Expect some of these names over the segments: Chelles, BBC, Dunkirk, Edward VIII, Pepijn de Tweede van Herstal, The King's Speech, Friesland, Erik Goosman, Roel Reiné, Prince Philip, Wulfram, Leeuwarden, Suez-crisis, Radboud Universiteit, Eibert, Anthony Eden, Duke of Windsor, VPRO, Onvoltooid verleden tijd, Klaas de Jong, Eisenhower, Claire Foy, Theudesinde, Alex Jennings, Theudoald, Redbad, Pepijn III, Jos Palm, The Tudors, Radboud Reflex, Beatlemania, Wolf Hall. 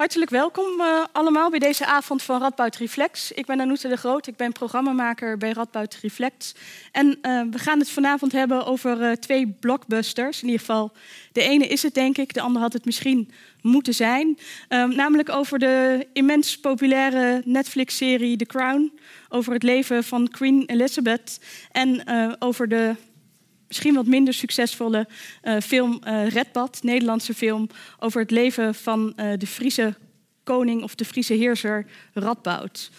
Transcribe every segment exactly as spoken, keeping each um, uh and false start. Hartelijk welkom uh, allemaal bij deze avond van Radboud Reflex. Ik ben Anuze de Groot, ik ben programmamaker bij Radboud Reflex. En uh, we gaan het vanavond hebben over uh, twee blockbusters. In ieder geval, de ene is het denk ik, de ander had het misschien moeten zijn. Uh, namelijk over de immens populaire Netflix-serie The Crown. Over het leven van Queen Elizabeth. En uh, over de... misschien wat minder succesvolle uh, film uh, Redbad, Nederlandse film, over het leven van uh, de Friese koning of de Friese heerser Radboud.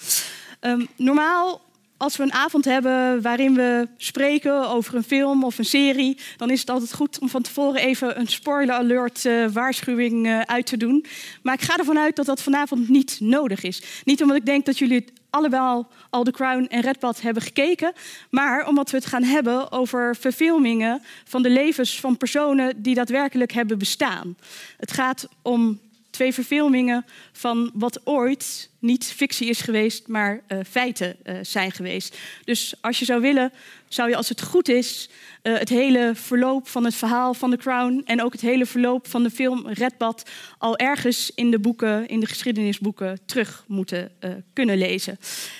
Um, normaal, als we een avond hebben waarin we spreken over een film of een serie, dan is het altijd goed om van tevoren even een spoiler alert uh, waarschuwing uh, uit te doen. Maar ik ga ervan uit dat dat vanavond niet nodig is. Niet omdat ik denk dat jullie het allemaal al The Crown en Redbad hebben gekeken, maar omdat we het gaan hebben over verfilmingen van de levens van personen die daadwerkelijk hebben bestaan. Het gaat om twee verfilmingen van wat ooit niet fictie is geweest, maar uh, feiten uh, zijn geweest. Dus als je zou willen, zou je als het goed is uh, het hele verloop van het verhaal van The Crown en ook het hele verloop van de film Redbad al ergens in de boeken, in de geschiedenisboeken terug moeten uh, kunnen lezen.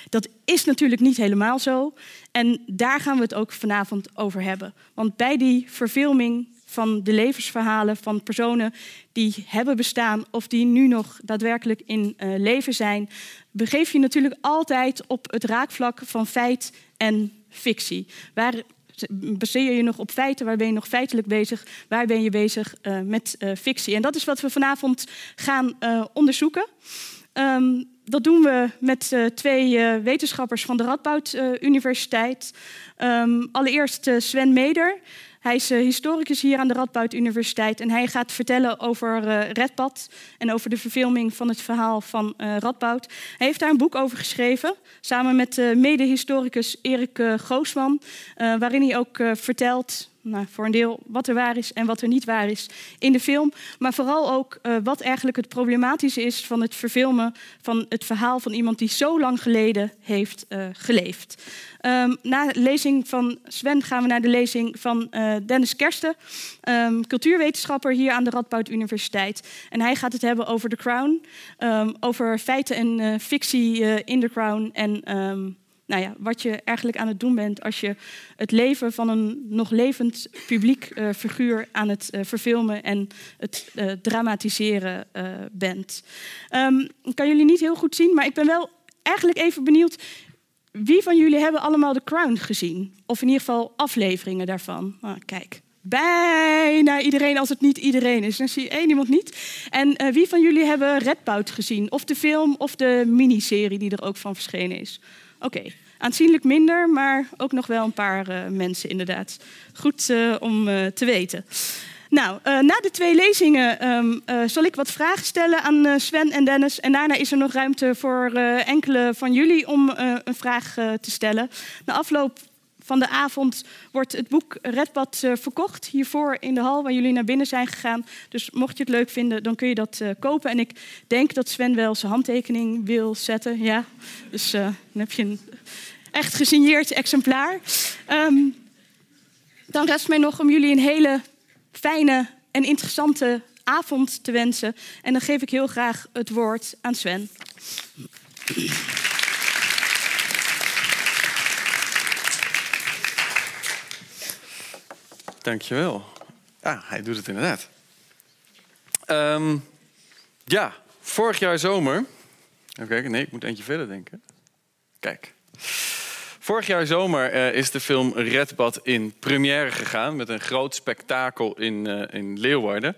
Dat is natuurlijk niet helemaal zo. En daar gaan we het ook vanavond over hebben. Want bij die verfilming van de levensverhalen van personen die hebben bestaan of die nu nog daadwerkelijk in uh, leven zijn, begeef je natuurlijk altijd op het raakvlak van feit en fictie. Waar baseer je nog op feiten, waar ben je nog feitelijk bezig, waar ben je bezig uh, met uh, fictie? En dat is wat we vanavond gaan uh, onderzoeken. Um, dat doen we met uh, twee uh, wetenschappers van de Radboud uh, Universiteit. Um, allereerst uh, Sven Meder. Hij is historicus hier aan de Radboud Universiteit en hij gaat vertellen over uh, Redbad en over de verfilming van het verhaal van uh, Radboud. Hij heeft daar een boek over geschreven, samen met uh, mede-historicus Erik uh, Goosman, uh, waarin hij ook uh, vertelt, nou, voor een deel, wat er waar is en wat er niet waar is in de film. Maar vooral ook uh, wat eigenlijk het problematische is van het verfilmen van het verhaal van iemand die zo lang geleden heeft uh, geleefd. Um, na de lezing van Sven gaan we naar de lezing van uh, Dennis Kersten, um, cultuurwetenschapper hier aan de Radboud Universiteit. En hij gaat het hebben over The Crown, um, over feiten en uh, fictie uh, in The Crown en um, nou ja, wat je eigenlijk aan het doen bent als je het leven van een nog levend publiek uh, figuur aan het uh, verfilmen en het uh, dramatiseren uh, bent. Um, ik kan jullie niet heel goed zien, maar ik ben wel eigenlijk even benieuwd. Wie van jullie hebben allemaal The Crown gezien? Of in ieder geval afleveringen daarvan? Ah, kijk, bijna iedereen, als het niet iedereen is. Dan zie je één iemand niet. En uh, wie van jullie hebben Redboud gezien? Of de film of de miniserie die er ook van verschenen is? Oké, okay. Aanzienlijk minder, maar ook nog wel een paar uh, mensen inderdaad. Goed uh, om uh, te weten. Nou, uh, na de twee lezingen um, uh, zal ik wat vragen stellen aan uh, Sven en Dennis. En daarna is er nog ruimte voor uh, enkele van jullie om uh, een vraag uh, te stellen. Na afloop van de avond wordt het boek Redbad uh, verkocht. Hiervoor in de hal waar jullie naar binnen zijn gegaan. Dus mocht je het leuk vinden, dan kun je dat uh, kopen. En ik denk dat Sven wel zijn handtekening wil zetten. Ja, dus uh, dan heb je een echt gesigneerd exemplaar. Um, dan rest mij nog om jullie een hele fijne en interessante avond te wensen. En dan geef ik heel graag het woord aan Sven. Dankjewel. Ja, hij doet het inderdaad. Um, ja, vorig jaar zomer... Even kijken, nee, ik moet eentje verder denken. Kijk. Vorig jaar zomer uh, is de film Redbad in première gegaan met een groot spektakel in, uh, in Leeuwarden.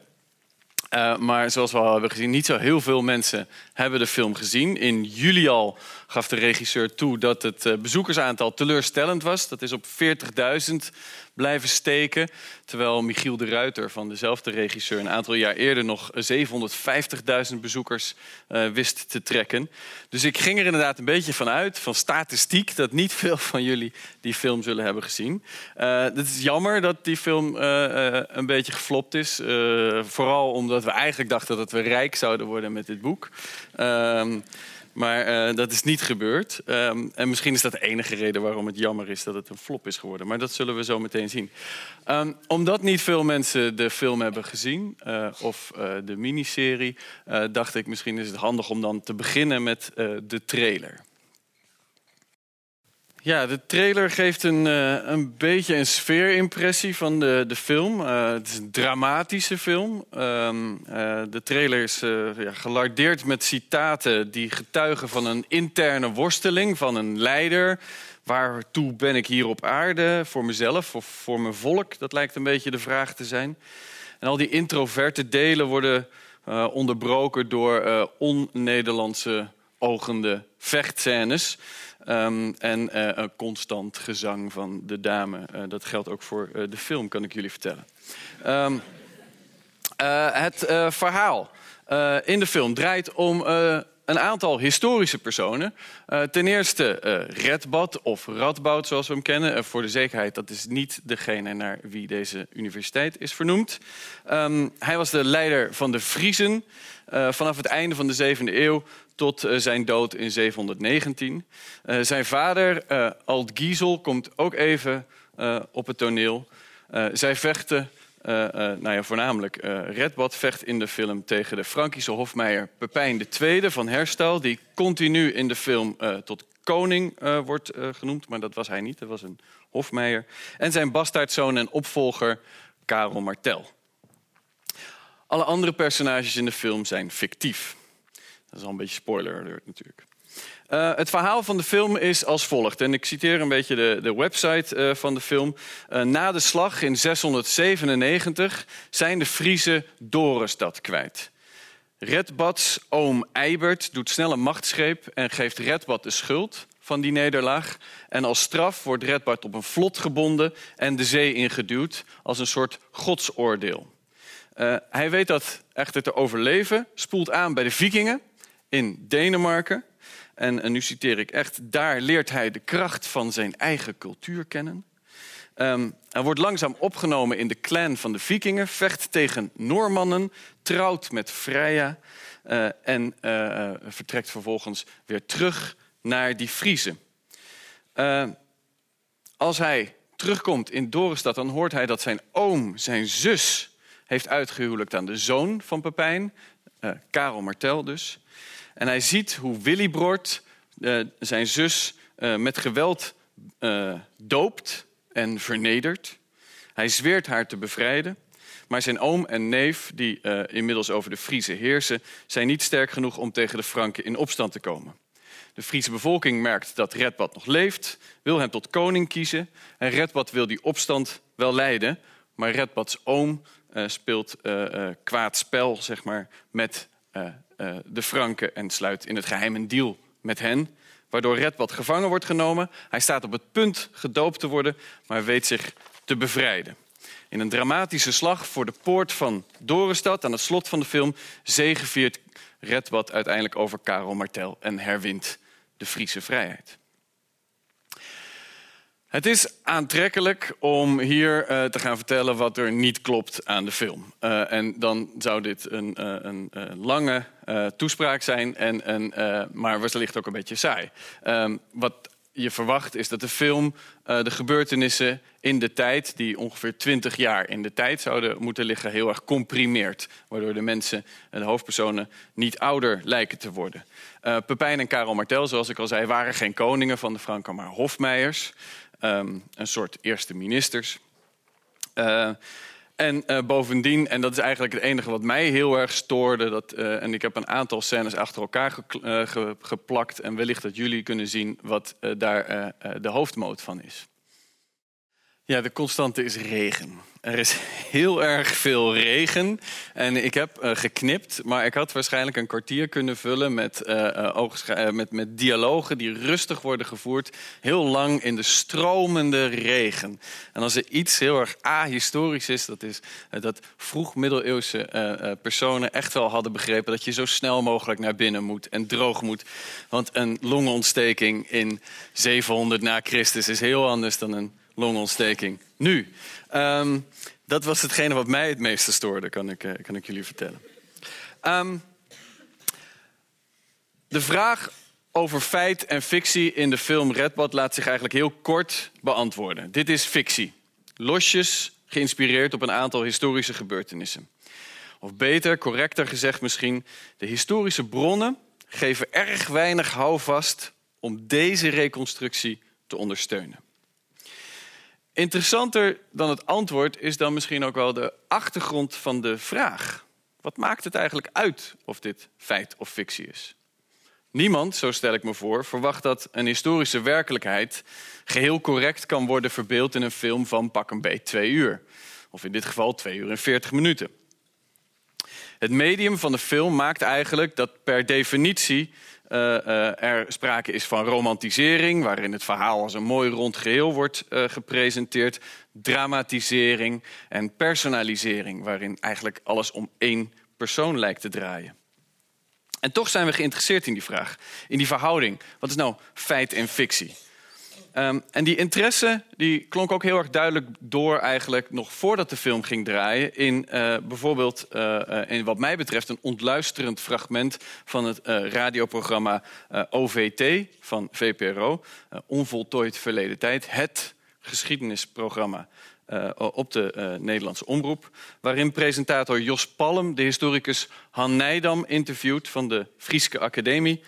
Uh, maar zoals we al hebben gezien, niet zo heel veel mensen hebben de film gezien. In juli al gaf de regisseur toe dat het uh, bezoekersaantal teleurstellend was. Dat is op veertigduizend blijven steken. Terwijl Michiel de Ruiter van dezelfde regisseur een aantal jaar eerder nog zevenhonderdvijftigduizend bezoekers uh, wist te trekken. Dus ik ging er inderdaad een beetje van uit, van statistiek, dat niet veel van jullie die film zullen hebben gezien. Het uh, is jammer dat die film uh, uh, een beetje geflopt is. Uh, vooral omdat Omdat we eigenlijk dachten dat we rijk zouden worden met dit boek. Um, maar uh, dat is niet gebeurd. Um, en misschien is dat de enige reden waarom het jammer is dat het een flop is geworden. Maar dat zullen we zo meteen zien. Um, omdat niet veel mensen de film hebben gezien, uh, of uh, de miniserie, Uh, dacht ik misschien is het handig om dan te beginnen met uh, de trailer. Ja, de trailer geeft een, uh, een beetje een sfeerimpressie van de, de film. Uh, het is een dramatische film. Um, uh, de trailer is uh, ja, gelardeerd met citaten die getuigen van een interne worsteling van een leider. Waartoe ben ik hier op aarde? Voor mezelf of voor mijn volk? Dat lijkt een beetje de vraag te zijn. En al die introverte delen worden uh, onderbroken door uh, on-Nederlandse ogende vechtscènes. Um, en uh, een constant gezang van de dame. Uh, dat geldt ook voor uh, de film, kan ik jullie vertellen. Um, uh, het uh, verhaal uh, in de film draait om uh, een aantal historische personen. Uh, ten eerste uh, Redbad of Radboud, zoals we hem kennen. Uh, voor de zekerheid, dat is niet degene naar wie deze universiteit is vernoemd. Um, hij was de leider van de Friezen uh, vanaf het einde van de zevende eeuw... tot uh, zijn dood in zevenhonderdnegentien. Uh, zijn vader, uh, Altgiesel, komt ook even uh, op het toneel. Uh, zij vechten, uh, uh, nou ja, voornamelijk uh, Redbad vecht in de film tegen de Frankische hofmeijer Pepijn de Tweede van Herstal, die continu in de film uh, tot koning uh, wordt uh, genoemd. Maar dat was hij niet, dat was een hofmeijer. En zijn bastaardzoon en opvolger, Karel Martel. Alle andere personages in de film zijn fictief. Dat is al een beetje spoiler alert natuurlijk. Uh, het verhaal van de film is als volgt. En ik citeer een beetje de, de website uh, van de film. Uh, na de slag in zeshonderdzevenennegentig zijn de Friezen Dorestad kwijt. Redbads oom Eibert doet snel een machtsgreep en geeft Redbad de schuld van die nederlaag. En als straf wordt Redbad op een vlot gebonden en de zee ingeduwd als een soort godsoordeel. Uh, hij weet dat echter te overleven, spoelt aan bij de Vikingen in Denemarken. En, en nu citeer ik echt, daar leert hij de kracht van zijn eigen cultuur kennen. Um, hij wordt langzaam opgenomen in de clan van de Vikingen, vecht tegen Noormannen, trouwt met Freya uh, en uh, vertrekt vervolgens weer terug naar die Friezen. Uh, als hij terugkomt in Dorestad, dan hoort hij dat zijn oom, zijn zus heeft uitgehuwelijkt aan de zoon van Pepijn, uh, Karel Martel dus. En hij ziet hoe Willibrord uh, zijn zus uh, met geweld uh, doopt en vernedert. Hij zweert haar te bevrijden. Maar zijn oom en neef, die uh, inmiddels over de Friezen heersen, zijn niet sterk genoeg om tegen de Franken in opstand te komen. De Friese bevolking merkt dat Redbad nog leeft, wil hem tot koning kiezen. En Redbad wil die opstand wel leiden, maar Redbads oom Uh, speelt uh, uh, kwaad spel, zeg maar, met uh, uh, de Franken en sluit in het geheim een deal met hen, waardoor Redbad gevangen wordt genomen. Hij staat op het punt gedoopt te worden, maar weet zich te bevrijden. In een dramatische slag voor de poort van Dorestad, aan het slot van de film, zegeviert Redbad uiteindelijk over Karel Martel en herwint de Friese vrijheid. Het is aantrekkelijk om hier uh, te gaan vertellen wat er niet klopt aan de film. Uh, en dan zou dit een, uh, een uh, lange uh, toespraak zijn, en, en, uh, maar wellicht ook een beetje saai. Um, wat je verwacht is dat de film uh, de gebeurtenissen in de tijd, die ongeveer twintig jaar in de tijd zouden moeten liggen, heel erg comprimeert. Waardoor de mensen en de hoofdpersonen niet ouder lijken te worden. Uh, Pepijn en Karel Martel, zoals ik al zei, waren geen koningen van de Franken, maar hofmeijers. Um, een soort eerste ministers. Uh, en uh, bovendien, en dat is eigenlijk het enige wat mij heel erg stoorde, dat, uh, en ik heb een aantal scènes achter elkaar ge- uh, ge- geplakt, en wellicht dat jullie kunnen zien wat uh, daar uh, uh, de hoofdmoot van is. Ja, de constante is regen. Er is heel erg veel regen. En ik heb uh, geknipt, maar ik had waarschijnlijk een kwartier kunnen vullen met, uh, oogschrij- met, met dialogen die rustig worden gevoerd. Heel lang in de stromende regen. En als er iets heel erg ahistorisch is, dat is uh, dat vroeg middeleeuwse uh, uh, personen echt wel hadden begrepen dat je zo snel mogelijk naar binnen moet en droog moet. Want een longontsteking in zevenhonderd na Christus is heel anders dan een longontsteking nu. Um, dat was hetgene wat mij het meeste stoorde, kan ik, uh, kan ik jullie vertellen. Um, de vraag over feit en fictie in de film Redbad laat zich eigenlijk heel kort beantwoorden. Dit is fictie. Losjes geïnspireerd op een aantal historische gebeurtenissen. Of beter, correcter gezegd misschien, de historische bronnen geven erg weinig houvast om deze reconstructie te ondersteunen. Interessanter dan het antwoord is dan misschien ook wel de achtergrond van de vraag. Wat maakt het eigenlijk uit of dit feit of fictie is? Niemand, zo stel ik me voor, verwacht dat een historische werkelijkheid geheel correct kan worden verbeeld in een film van pak een beet twee uur. Of in dit geval twee uur en veertig minuten. Het medium van de film maakt eigenlijk dat per definitie uh, uh, er sprake is van romantisering, waarin het verhaal als een mooi rond geheel wordt uh, gepresenteerd, dramatisering en personalisering, waarin eigenlijk alles om één persoon lijkt te draaien. En toch zijn we geïnteresseerd in die vraag, in die verhouding. Wat is nou feit en fictie? Um, en die interesse die klonk ook heel erg duidelijk door eigenlijk nog voordat de film ging draaien in uh, bijvoorbeeld, uh, uh, in wat mij betreft, een ontluisterend fragment van het uh, radioprogramma uh, O V T van V P R O. Uh, Onvoltooid Verleden Tijd, het geschiedenisprogramma uh, op de uh, Nederlandse Omroep. Waarin presentator Jos Palm de historicus Han Nijdam interviewt van de Frieske Academie.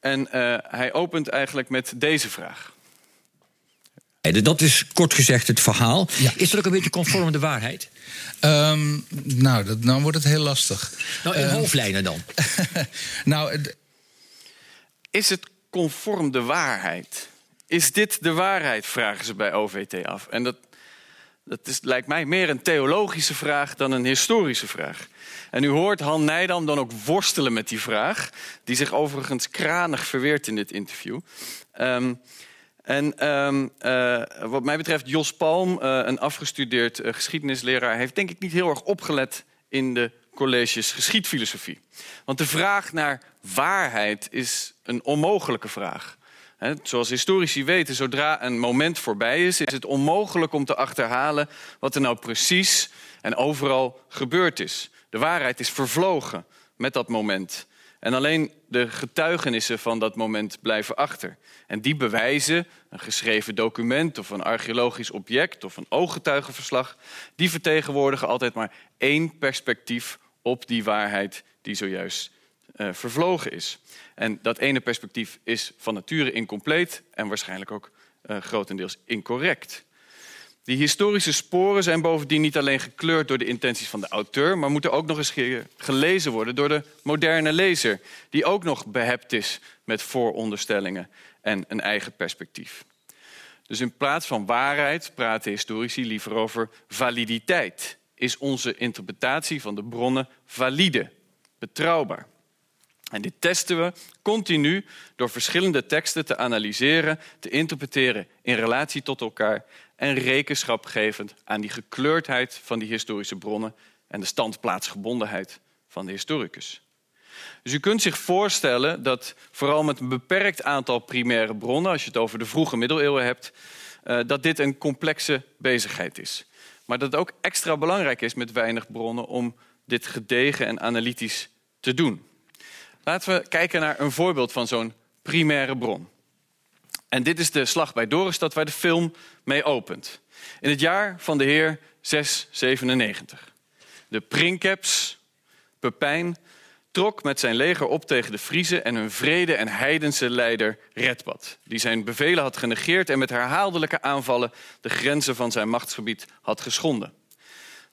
En uh, hij opent eigenlijk met deze vraag. Dat is kort gezegd het verhaal. Ja. Is dat ook een beetje conform de waarheid? Um, nou, dan nou wordt het heel lastig. Nou, in uh, hoofdlijnen dan. nou, d- is het conform de waarheid? Is dit de waarheid, vragen ze bij O V T af. En dat, dat is, lijkt mij meer een theologische vraag dan een historische vraag. En u hoort Han Nijdam dan ook worstelen met die vraag, die zich overigens kranig verweert in dit interview. Um, En um, uh, wat mij betreft, Jos Palm, uh, een afgestudeerd uh, geschiedenisleraar, heeft denk ik niet heel erg opgelet in de colleges geschiedfilosofie. Want de vraag naar waarheid is een onmogelijke vraag. He, zoals historici weten, zodra een moment voorbij is, is het onmogelijk om te achterhalen wat er nou precies en overal gebeurd is. De waarheid is vervlogen met dat moment. En alleen de getuigenissen van dat moment blijven achter. En die bewijzen, een geschreven document of een archeologisch object of een ooggetuigenverslag, die vertegenwoordigen altijd maar één perspectief op die waarheid die zojuist uh, vervlogen is. En dat ene perspectief is van nature incompleet en waarschijnlijk ook uh, grotendeels incorrect. Die historische sporen zijn bovendien niet alleen gekleurd door de intenties van de auteur, maar moeten ook nog eens gelezen worden door de moderne lezer, die ook nog behept is met vooronderstellingen en een eigen perspectief. Dus in plaats van waarheid praten historici liever over validiteit. Is onze interpretatie van de bronnen valide, betrouwbaar? En dit testen we continu door verschillende teksten te analyseren, te interpreteren in relatie tot elkaar en rekenschap gevend aan die gekleurdheid van die historische bronnen en de standplaatsgebondenheid van de historicus. Dus u kunt zich voorstellen dat vooral met een beperkt aantal primaire bronnen, als je het over de vroege middeleeuwen hebt, uh, dat dit een complexe bezigheid is. Maar dat het ook extra belangrijk is met weinig bronnen om dit gedegen en analytisch te doen. Laten we kijken naar een voorbeeld van zo'n primaire bron. En dit is de slag bij Dorestad waar de film mee opent. In het jaar van de heer zeshonderdzevenennegentig. De princeps, Pepijn, trok met zijn leger op tegen de Friezen en hun vrede- en heidense leider Redbad, die zijn bevelen had genegeerd en met herhaaldelijke aanvallen de grenzen van zijn machtsgebied had geschonden.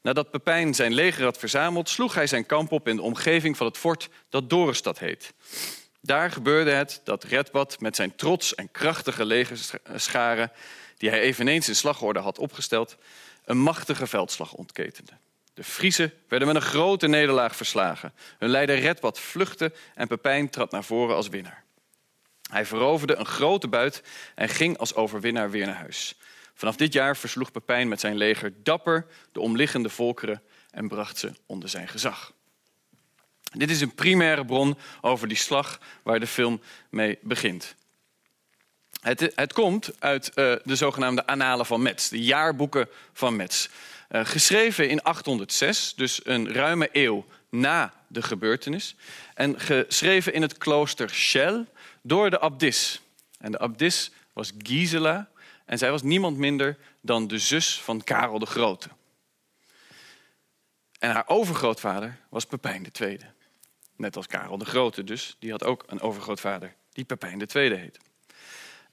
Nadat Pepijn zijn leger had verzameld, sloeg hij zijn kamp op in de omgeving van het fort dat Dorestad heet. Daar gebeurde het dat Redbad met zijn trots en krachtige legerscharen, die hij eveneens in slagorde had opgesteld, een machtige veldslag ontketende. De Friezen werden met een grote nederlaag verslagen. Hun leider Redbad vluchtte en Pepijn trad naar voren als winnaar. Hij veroverde een grote buit en ging als overwinnaar weer naar huis. Vanaf dit jaar versloeg Pepijn met zijn leger dapper de omliggende volkeren en bracht ze onder zijn gezag. Dit is een primaire bron over die slag waar de film mee begint. Het, het komt uit uh, de zogenaamde Annalen van Metz, de jaarboeken van Metz. Uh, geschreven in achthonderdzes, dus een ruime eeuw na de gebeurtenis en geschreven in het klooster Chelles door de abdis. En de abdis was Gisela en zij was niemand minder dan de zus van Karel de Grote. En haar overgrootvader was Pepijn de Tweede. Net als Karel de Grote dus, die had ook een overgrootvader die Pepijn de Tweede heet.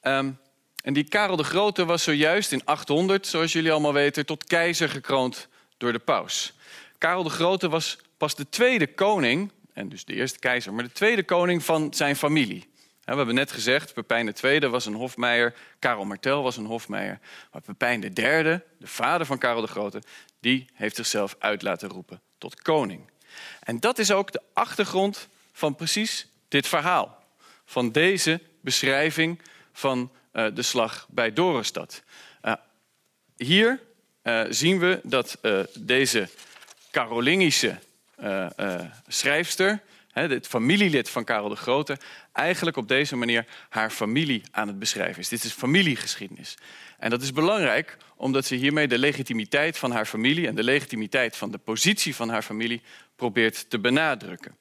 Um, en die Karel de Grote was zojuist in achthonderd, zoals jullie allemaal weten, tot keizer gekroond door de paus. Karel de Grote was pas de tweede koning, en dus de eerste keizer, maar de tweede koning van zijn familie. We hebben net gezegd, Pepijn de Tweede was een hofmeijer, Karel Martel was een hofmeijer. Maar Pepijn de Derde, de vader van Karel de Grote, die heeft zichzelf uit laten roepen tot koning. En dat is ook de achtergrond van precies dit verhaal. Van deze beschrijving van uh, de slag bij Dorestad. Uh, hier uh, zien we dat uh, deze Karolingische uh, uh, schrijfster, hè, het familielid van Karel de Grote, eigenlijk op deze manier haar familie aan het beschrijven is. Dit is familiegeschiedenis. En dat is belangrijk omdat ze hiermee de legitimiteit van haar familie en de legitimiteit van de positie van haar familie probeert te benadrukken.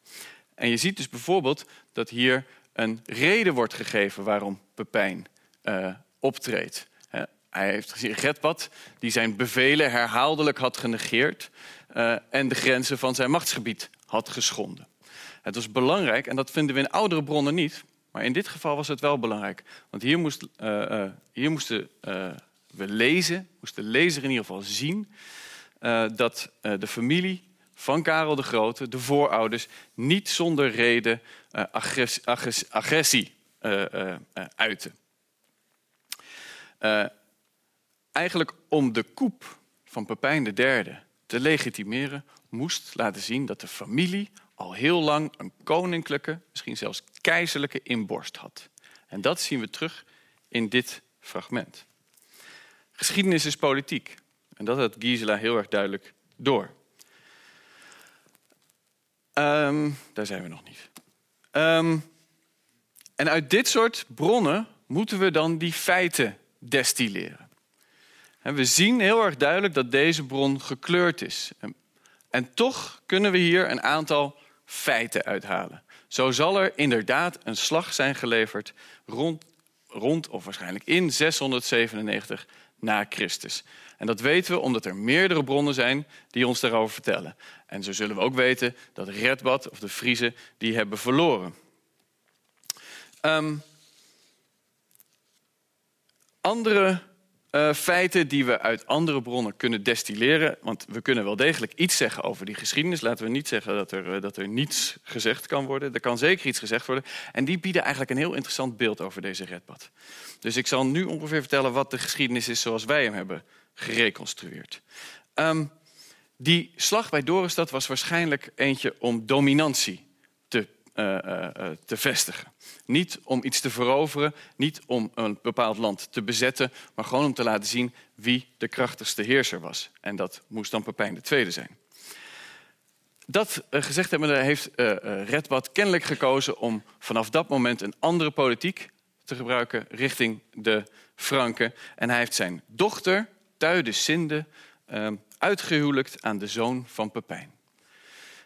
En je ziet dus bijvoorbeeld dat hier een reden wordt gegeven waarom Pepijn uh, optreedt. Uh, hij heeft gezien Redbad, die zijn bevelen herhaaldelijk had genegeerd uh, en de grenzen van zijn machtsgebied had geschonden. Het was belangrijk, en dat vinden we in oudere bronnen niet, maar in dit geval was het wel belangrijk. Want hier, moest, uh, uh, hier moesten uh, we lezen, moest de lezer in ieder geval zien uh, dat uh, de familie van Karel de Grote, de voorouders, niet zonder reden uh, agressie, agressie, agressie uh, uh, uh, uiten. Uh, eigenlijk om de coup van Pepijn de Derde te legitimeren, moest laten zien dat de familie al heel lang een koninklijke, misschien zelfs keizerlijke inborst had. En dat zien we terug in dit fragment. Geschiedenis is politiek. En dat had Gisela heel erg duidelijk door. Um, daar zijn we nog niet. Um, en uit dit soort bronnen moeten we dan die feiten destilleren. En we zien heel erg duidelijk dat deze bron gekleurd is. En, en toch kunnen we hier een aantal feiten uithalen. Zo zal er inderdaad een slag zijn geleverd rond, rond of waarschijnlijk in zeshonderdzevenennegentig na Christus. En dat weten we omdat er meerdere bronnen zijn die ons daarover vertellen. En zo zullen we ook weten dat Redbad of de Friezen die hebben verloren. Um, andere uh, feiten die we uit andere bronnen kunnen destilleren, want we kunnen wel degelijk iets zeggen over die geschiedenis. Laten we niet zeggen dat er, uh, dat er niets gezegd kan worden. Er kan zeker iets gezegd worden. En die bieden eigenlijk een heel interessant beeld over deze Redbad. Dus ik zal nu ongeveer vertellen wat de geschiedenis is zoals wij hem hebben gereconstrueerd. Um, die slag bij Dorestad was waarschijnlijk eentje om dominantie te, uh, uh, te vestigen. Niet om iets te veroveren, niet om een bepaald land te bezetten, maar gewoon om te laten zien wie de krachtigste heerser was. En dat moest dan Pepijn de Tweede zijn. Dat uh, gezegd hebbende heeft uh, uh, Redbad kennelijk gekozen om vanaf dat moment een andere politiek te gebruiken richting de Franken. En hij heeft zijn dochter, Theudesinde, uh, uitgehuwelijkt aan de zoon van Pepijn.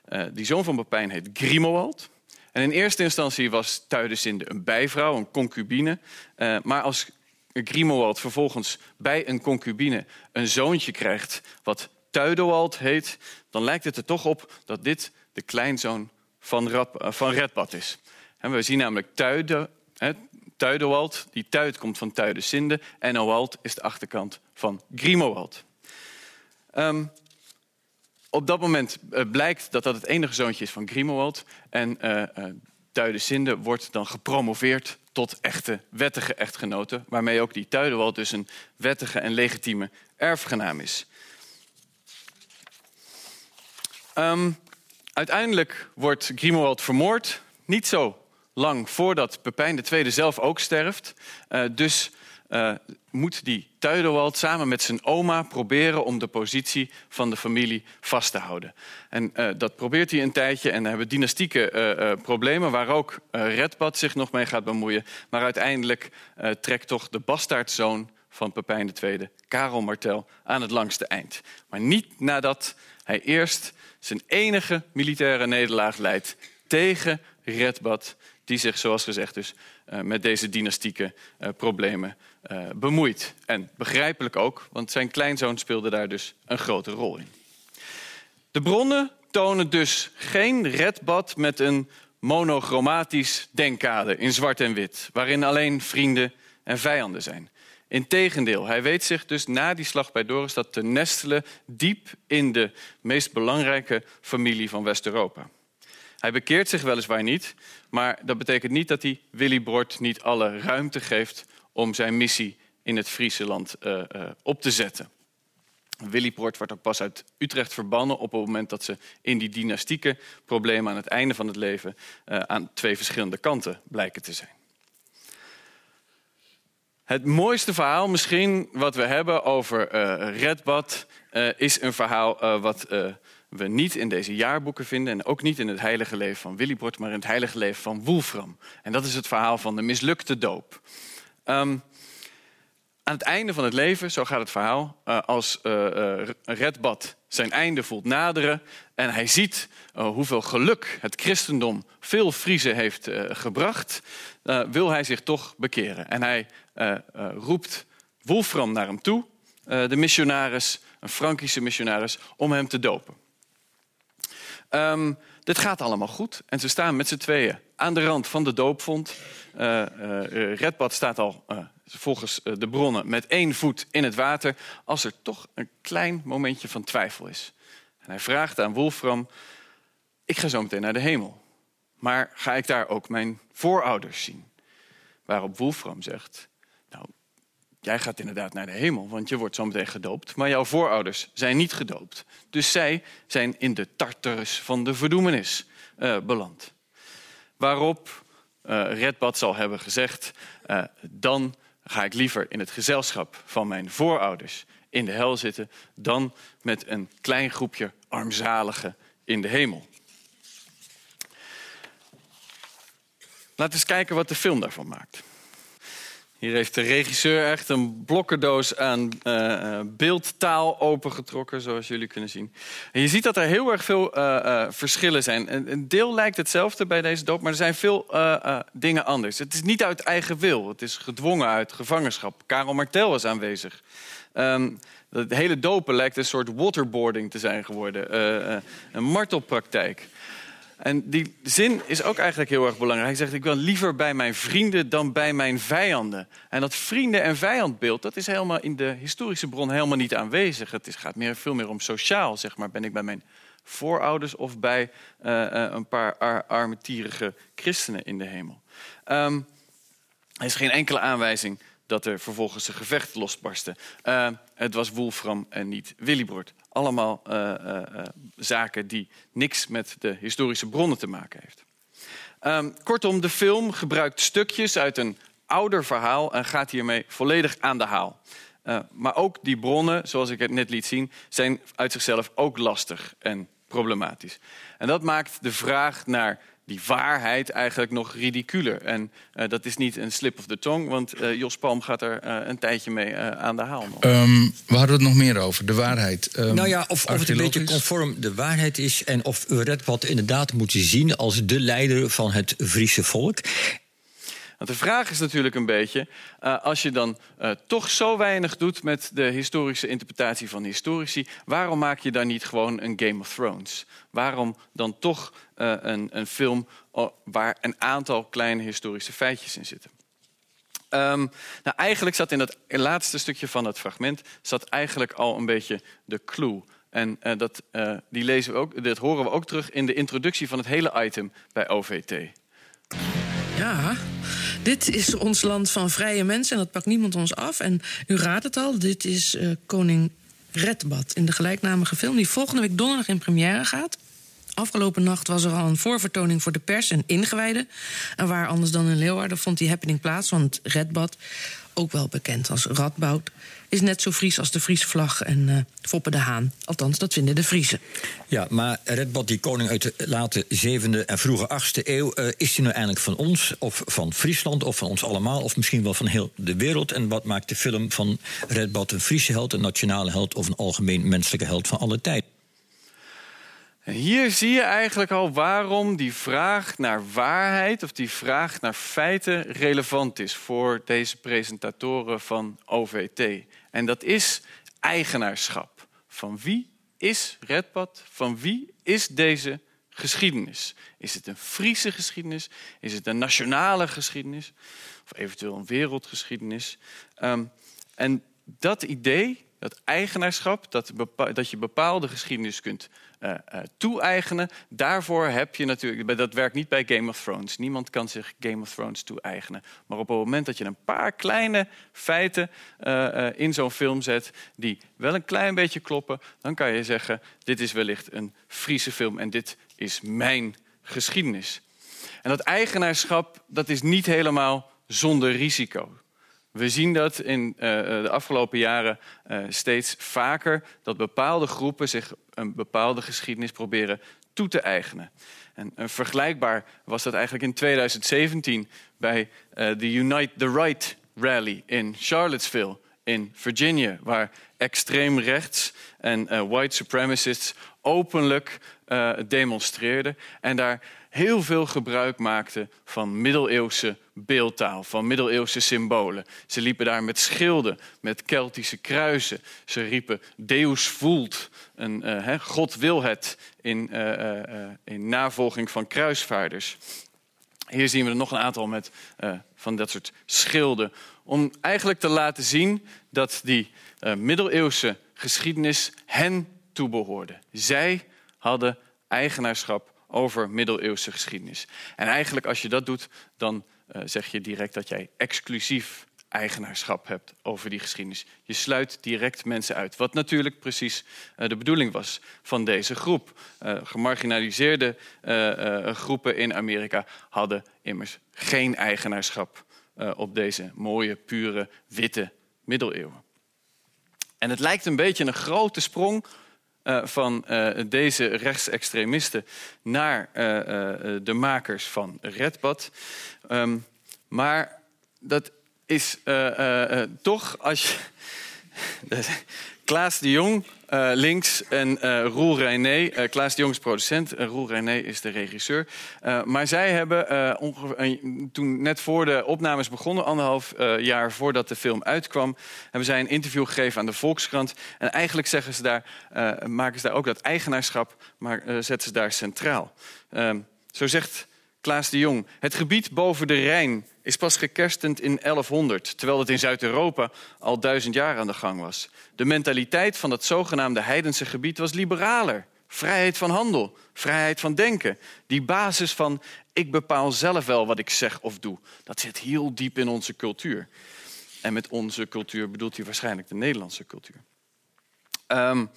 Uh, die zoon van Pepijn heet Grimowald. En in eerste instantie was Theudesinde een bijvrouw, een concubine. Uh, maar als Grimowald vervolgens bij een concubine een zoontje krijgt wat Theudoald heet, dan lijkt het er toch op dat dit de kleinzoon van, Rab, uh, van Redbad is. En we zien namelijk Theude, hè, Theudoald, die Thuid komt van Theudesinde, en Oald is de achterkant van Grimowald. Um, op dat moment uh, blijkt dat dat het enige zoontje is van Grimowald. En uh, uh, Theudesinde wordt dan gepromoveerd tot echte wettige echtgenote, waarmee ook die Theudoald dus een wettige en legitieme erfgenaam is. Um, uiteindelijk wordt Grimowald vermoord. Niet zo lang voordat Pepijn de Tweede zelf ook sterft. Uh, dus uh, moet die Theudoald samen met zijn oma proberen om de positie van de familie vast te houden. En uh, dat probeert hij een tijdje en hebben dynastieke uh, uh, problemen, waar ook uh, Redbad zich nog mee gaat bemoeien. Maar uiteindelijk uh, trekt toch de bastaardzoon van Pepijn de Tweede, Karel Martel, aan het langste eind. Maar niet nadat hij eerst Zijn enige militaire nederlaag leidt tegen Redbad, die zich, zoals gezegd, dus uh, met deze dynastieke uh, problemen uh, bemoeit. En begrijpelijk ook, want zijn kleinzoon speelde daar dus een grote rol in. De bronnen tonen dus geen Redbad met een monochromatisch denkkader in zwart en wit, waarin alleen vrienden en vijanden zijn. Integendeel, hij weet zich dus na die slag bij Dorestad te nestelen diep in de meest belangrijke familie van West-Europa. Hij bekeert zich weliswaar niet, maar dat betekent niet dat hij Willibrord niet alle ruimte geeft om zijn missie in het Friese land uh, uh, op te zetten. Willibrord wordt ook pas uit Utrecht verbannen op het moment dat ze in die dynastieke problemen aan het einde van het leven uh, aan twee verschillende kanten blijken te zijn. Het mooiste verhaal misschien wat we hebben over uh, Redbad uh, is een verhaal uh, wat uh, we niet in deze jaarboeken vinden en ook niet in het heilige leven van Willibrord, maar in het heilige leven van Wulfram. En dat is het verhaal van de mislukte doop. Um, aan het einde van het leven, zo gaat het verhaal, uh, als uh, uh, Redbad zijn einde voelt naderen en hij ziet uh, hoeveel geluk het christendom veel Friezen heeft uh, gebracht, uh, wil hij zich toch bekeren. En hij uh, uh, roept Wulfram naar hem toe, uh, de missionaris, een Frankische missionaris, om hem te dopen. Um, dit gaat allemaal goed en ze staan met z'n tweeën aan de rand van de doopvont. Uh, uh, Redbad staat al uh, volgens uh, de bronnen met één voet in het water, als er toch een klein momentje van twijfel is. En hij vraagt aan Wulfram: ik ga zo meteen naar de hemel, maar ga ik daar ook mijn voorouders zien? Waarop Wulfram zegt: nou, jij gaat inderdaad naar de hemel, want je wordt zo meteen gedoopt, maar jouw voorouders zijn niet gedoopt. Dus zij zijn in de Tartarus van de verdoemenis uh, beland. Waarop uh, Redbad zal hebben gezegd: uh, dan ga ik liever in het gezelschap van mijn voorouders in de hel zitten dan met een klein groepje armzaligen in de hemel. Laten we eens kijken wat de film daarvan maakt. Hier heeft de regisseur echt een blokkendoos aan uh, beeldtaal opengetrokken, zoals jullie kunnen zien. En je ziet dat er heel erg veel uh, uh, verschillen zijn. Een, een deel lijkt hetzelfde bij deze doop, maar er zijn veel uh, uh, dingen anders. Het is niet uit eigen wil, het is gedwongen uit gevangenschap. Karel Martel was aanwezig. Um, het hele dopen lijkt een soort waterboarding te zijn geworden. Uh, uh, een martelpraktijk. En die zin is ook eigenlijk heel erg belangrijk. Hij zegt: ik wil liever bij mijn vrienden dan bij mijn vijanden. En dat vrienden- en vijandbeeld, dat is helemaal in de historische bron helemaal niet aanwezig. Het is, gaat meer, veel meer om sociaal, zeg maar. Ben ik bij mijn voorouders of bij uh, een paar ar- armetierige christenen in de hemel? Um, er is geen enkele aanwijzing dat er vervolgens een gevecht losbarstte. Uh, het was Wulfram en niet Willibrord. Allemaal uh, uh, uh, zaken die niks met de historische bronnen te maken heeft. Um, kortom, de film gebruikt stukjes uit een ouder verhaal en gaat hiermee volledig aan de haal. Uh, maar ook die bronnen, zoals ik het net liet zien, zijn uit zichzelf ook lastig en problematisch. En dat maakt de vraag naar die waarheid eigenlijk nog ridiculer. En uh, dat is niet een slip of the tongue, want uh, Jos Palm gaat er uh, een tijdje mee uh, aan de haal. Um, we hadden het nog meer over, de waarheid. Um, nou ja, of, of het een beetje conform de waarheid is en of Redbad inderdaad moet zien als de leider van het Friese volk. Want de vraag is natuurlijk een beetje, uh, als je dan uh, toch zo weinig doet met de historische interpretatie van historici, waarom maak je dan niet gewoon een Game of Thrones? Waarom dan toch uh, een, een film waar een aantal kleine historische feitjes in zitten? Um, nou, eigenlijk zat in dat laatste stukje van dat fragment zat eigenlijk al een beetje de clue. En uh, dat, uh, die lezen we ook, dat horen we ook terug in de introductie van het hele item bij O V T. Ja, dit is ons land van vrije mensen en dat pakt niemand ons af. En u raadt het al, dit is uh, koning Redbad in de gelijknamige film die volgende week donderdag in première gaat. Afgelopen nacht was er al een voorvertoning voor de pers en ingewijden. En waar anders dan in Leeuwarden vond die happening plaats, want Redbad, ook wel bekend als Radboud, is net zo Fries als de Friesvlag en uh, Foppe de Haan. Althans, dat vinden de Friezen. Ja, maar Redbad, die koning uit de late zevende en vroege achtste eeuw... Uh, is hij nou eindelijk van ons, of van Friesland, of van ons allemaal... of misschien wel van heel de wereld? En wat maakt de film van Redbad een Friese held, een nationale held... of een algemeen menselijke held van alle tijd? En hier zie je eigenlijk al waarom die vraag naar waarheid of die vraag naar feiten relevant is voor deze presentatoren van O V T. En dat is eigenaarschap. Van wie is Redbad? Van wie is deze geschiedenis? Is het een Friese geschiedenis? Is het een nationale geschiedenis? Of eventueel een wereldgeschiedenis? Um, en dat idee, dat eigenaarschap, dat, bepa- dat je bepaalde geschiedenis kunt uh, uh, toe-eigenen, daarvoor heb je natuurlijk... Dat werkt niet bij Game of Thrones. Niemand kan zich Game of Thrones toe-eigenen. Maar op het moment dat je een paar kleine feiten uh, uh, in zo'n film zet die wel een klein beetje kloppen, dan kan je zeggen, dit is wellicht een Friese film en dit is mijn geschiedenis. En dat eigenaarschap, dat is niet helemaal zonder risico. We zien dat in uh, de afgelopen jaren uh, steeds vaker, dat bepaalde groepen zich een bepaalde geschiedenis proberen toe te eigenen. En uh, vergelijkbaar was dat eigenlijk in twintig zeventien bij uh, de Unite the Right rally in Charlottesville in Virginia, waar extreem rechts en uh, white supremacists openlijk uh, demonstreerden en daar heel veel gebruik maakten van middeleeuwse beeldtaal, van middeleeuwse symbolen. Ze liepen daar met schilden, met Keltische kruisen. Ze riepen Deus vult, een, uh, he, God wil het, in, uh, uh, uh, in navolging van kruisvaarders. Hier zien we er nog een aantal met uh, van dat soort schilden. Om eigenlijk te laten zien dat die uh, middeleeuwse geschiedenis hen toebehoorde. Zij hadden eigenaarschap over middeleeuwse geschiedenis. En eigenlijk als je dat doet, dan uh, zeg je direct dat jij exclusief eigenaarschap hebt over die geschiedenis. Je sluit direct mensen uit. Wat natuurlijk precies uh, de bedoeling was van deze groep. Uh, gemarginaliseerde uh, uh, groepen in Amerika hadden immers geen eigenaarschap uh, op deze mooie, pure, witte middeleeuwen. En het lijkt een beetje een grote sprong Uh, van uh, deze rechtsextremisten naar uh, uh, de makers van Redbad. Um, maar dat is uh, uh, uh, toch als je... Klaas de Jong uh, links en uh, Roel Reiné. Uh, Klaas de Jong is producent, uh, Roel Reiné is de regisseur. Uh, maar zij hebben uh, ongeveer, uh, toen net voor de opnames begonnen, anderhalf uh, jaar voordat de film uitkwam, hebben zij een interview gegeven aan de Volkskrant. En eigenlijk zeggen ze daar, uh, maken ze daar ook dat eigenaarschap, maar uh, zetten ze daar centraal. Uh, zo zegt Klaas de Jong: het gebied boven de Rijn is pas gekerstend in elfhonderd... terwijl het in Zuid-Europa al duizend jaar aan de gang was. De mentaliteit van dat zogenaamde heidense gebied was liberaler. Vrijheid van handel, vrijheid van denken. Die basis van ik bepaal zelf wel wat ik zeg of doe. Dat zit heel diep in onze cultuur. En met onze cultuur bedoelt hij waarschijnlijk de Nederlandse cultuur. Um,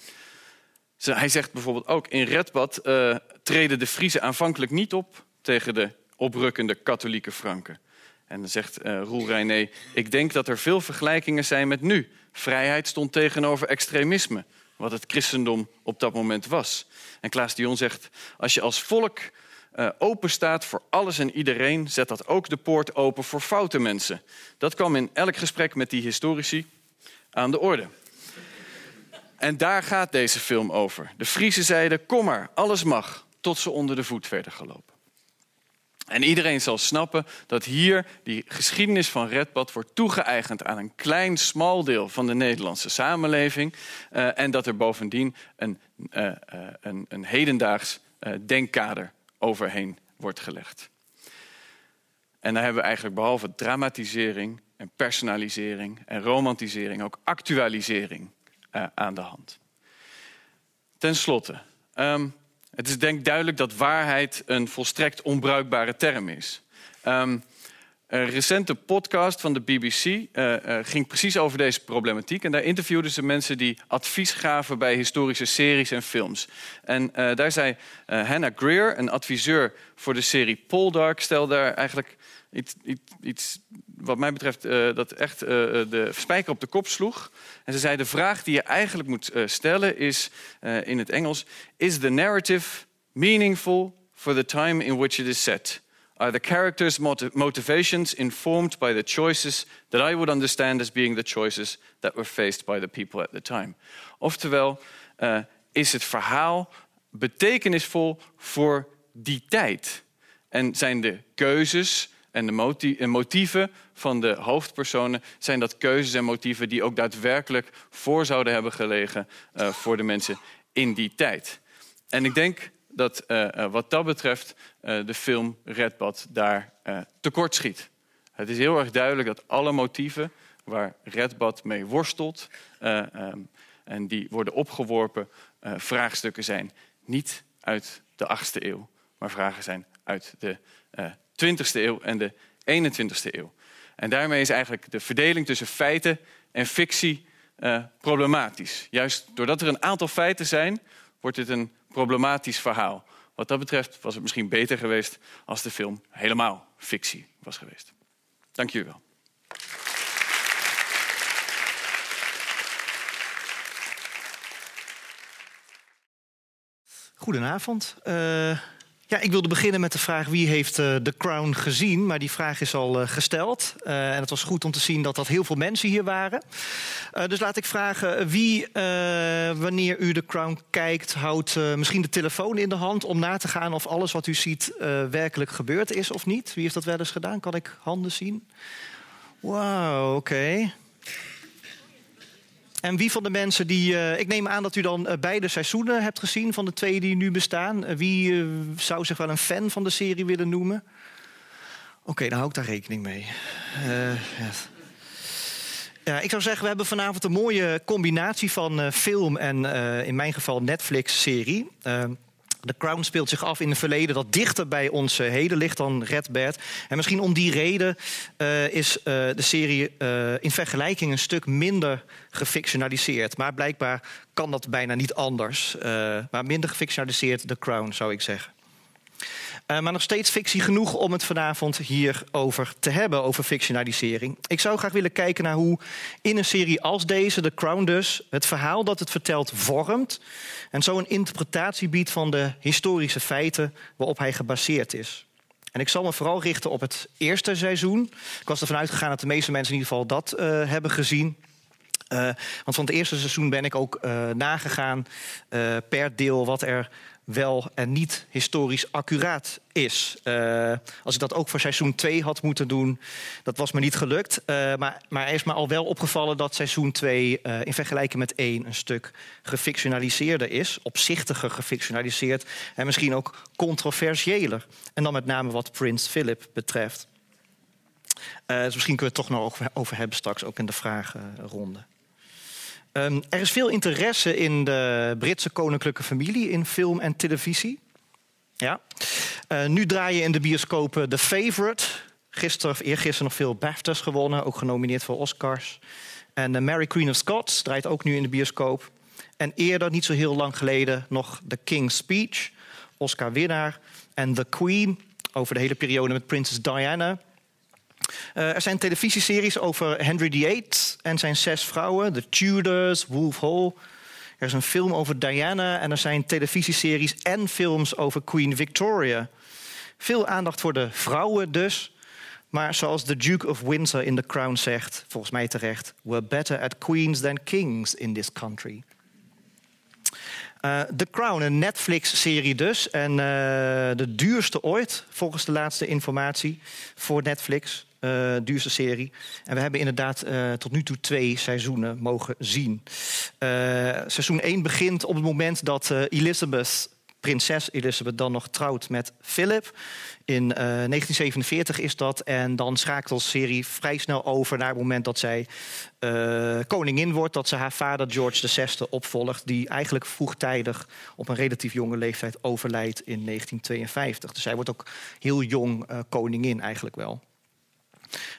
ze, hij zegt bijvoorbeeld ook, in Redbad uh, treden de Friese aanvankelijk niet op tegen de oprukkende katholieke Franken. En dan zegt uh, Roel Reiné: ik denk dat er veel vergelijkingen zijn met nu. Vrijheid stond tegenover extremisme, wat het christendom op dat moment was. En Klaas de Jong zegt: als je als volk uh, open staat voor alles en iedereen, zet dat ook de poort open voor foute mensen. Dat kwam in elk gesprek met die historici aan de orde. En daar gaat deze film over. De Friese zeiden: kom maar, alles mag, tot ze onder de voet werden gelopen. En iedereen zal snappen dat hier die geschiedenis van Redbad wordt toegeëigend aan een klein, smal deel van de Nederlandse samenleving. Uh, en dat er bovendien een, uh, uh, een, een hedendaags uh, denkkader overheen wordt gelegd. En daar hebben we eigenlijk behalve dramatisering en personalisering en romantisering ook actualisering uh, aan de hand. Ten slotte... Um, Het is denk ik duidelijk dat waarheid een volstrekt onbruikbare term is. Um, een recente podcast van de B B C uh, uh, ging precies over deze problematiek. En daar interviewden ze mensen die advies gaven bij historische series en films. En uh, daar zei uh, Hannah Greer, een adviseur voor de serie Poldark, stelde daar eigenlijk iets, iets, iets wat mij betreft uh, dat echt uh, de spijker op de kop sloeg. En ze zei, de vraag die je eigenlijk moet uh, stellen is, uh, in het Engels, is the narrative meaningful for the time in which it is set? Are the characters' motiv- motivations informed by the choices that I would understand as being the choices that were faced by the people at the time? Oftewel, uh, is het verhaal betekenisvol voor die tijd. En zijn de keuzes en de motie- en motieven van de hoofdpersonen... zijn dat keuzes en motieven die ook daadwerkelijk voor zouden hebben gelegen... Uh, voor de mensen in die tijd. En ik denk dat uh, wat dat betreft uh, de film Redbad daar uh, tekort schiet. Het is heel erg duidelijk dat alle motieven waar Redbad mee worstelt... Uh, um, en die worden opgeworpen, uh, vraagstukken zijn niet uit de achtste eeuw... maar vragen zijn uit de uh, twintigste eeuw en de eenentwintigste eeuw. En daarmee is eigenlijk de verdeling tussen feiten en fictie uh, problematisch. Juist doordat er een aantal feiten zijn, wordt dit een problematisch verhaal. Wat dat betreft was het misschien beter geweest als de film helemaal fictie was geweest. Dank jullie wel. Goedenavond. Uh... Ja, ik wilde beginnen met de vraag wie heeft uh, The Crown gezien. Maar die vraag is al uh, gesteld. Uh, en het was goed om te zien dat dat heel veel mensen hier waren. Uh, dus laat ik vragen wie, uh, wanneer u The Crown kijkt... houdt uh, misschien de telefoon in de hand om na te gaan... of alles wat u ziet uh, werkelijk gebeurd is of niet. Wie heeft dat wel eens gedaan? Kan ik handen zien? Wauw, oké. Okay. En wie van de mensen die... Uh, ik neem aan dat u dan uh, beide seizoenen hebt gezien... van de twee die nu bestaan. Uh, wie uh, zou zich wel een fan van de serie willen noemen? Oké, okay, dan hou ik daar rekening mee. Uh, yes. Ja, ik zou zeggen, we hebben vanavond een mooie combinatie van uh, film... en uh, in mijn geval Netflix-serie... Uh, The Crown speelt zich af in het verleden dat dichter bij ons heden ligt dan Redbad. En misschien om die reden uh, is uh, de serie uh, in vergelijking een stuk minder gefictionaliseerd. Maar blijkbaar kan dat bijna niet anders. Uh, maar minder gefictionaliseerd The Crown, zou ik zeggen. Uh, maar nog steeds fictie genoeg om het vanavond hierover te hebben, over fictionalisering. Ik zou graag willen kijken naar hoe in een serie als deze, The Crown dus... het verhaal dat het vertelt vormt en zo een interpretatie biedt van de historische feiten waarop hij gebaseerd is. En ik zal me vooral richten op het eerste seizoen. Ik was ervan uitgegaan dat de meeste mensen in ieder geval dat uh, hebben gezien... Uh, want van het eerste seizoen ben ik ook uh, nagegaan uh, per deel wat er wel en niet historisch accuraat is. Uh, als ik dat ook voor seizoen twee had moeten doen, dat was me niet gelukt. Uh, maar, maar er is me al wel opgevallen dat seizoen twee uh, in vergelijking met één een stuk gefictionaliseerder is. Opzichtiger gefictionaliseerd en misschien ook controversiëler. En dan met name wat Prins Philip betreft. Uh, dus misschien kunnen we het toch nog over hebben straks, ook in de vragenronde. Um, er is veel interesse in de Britse koninklijke familie in film en televisie. Ja. Uh, nu draaien in de bioscopen The Favourite. Gisteren of eergisteren nog veel BAFTA's gewonnen, ook genomineerd voor Oscars. En The Mary Queen of Scots draait ook nu in de bioscoop. En eerder, niet zo heel lang geleden, nog The King's Speech, Oscar-winnaar. En The Queen, over de hele periode met prinses Diana... Uh, er zijn televisieseries over Henry de Achtste en zijn zes vrouwen. The Tudors, Wolf Hall. Er is een film over Diana. En er zijn televisieseries en films over Queen Victoria. Veel aandacht voor de vrouwen dus. Maar zoals de Duke of Windsor in The Crown zegt, volgens mij terecht... we're better at queens than kings in this country. Uh, The Crown, een Netflix-serie dus. En uh, de duurste ooit, volgens de laatste informatie, voor Netflix. Uh, duurste serie. En we hebben inderdaad uh, tot nu toe twee seizoenen mogen zien. Uh, seizoen één begint op het moment dat uh, Elizabeth, prinses Elizabeth... dan nog trouwt met Philip. In uh, negentien zevenenveertig is dat. En dan schakelt de serie vrij snel over naar het moment dat zij uh, koningin wordt. Dat ze haar vader George de Zesde opvolgt. Die eigenlijk vroegtijdig op een relatief jonge leeftijd overlijdt in negentien tweeënvijftig. Dus zij wordt ook heel jong uh, koningin eigenlijk wel.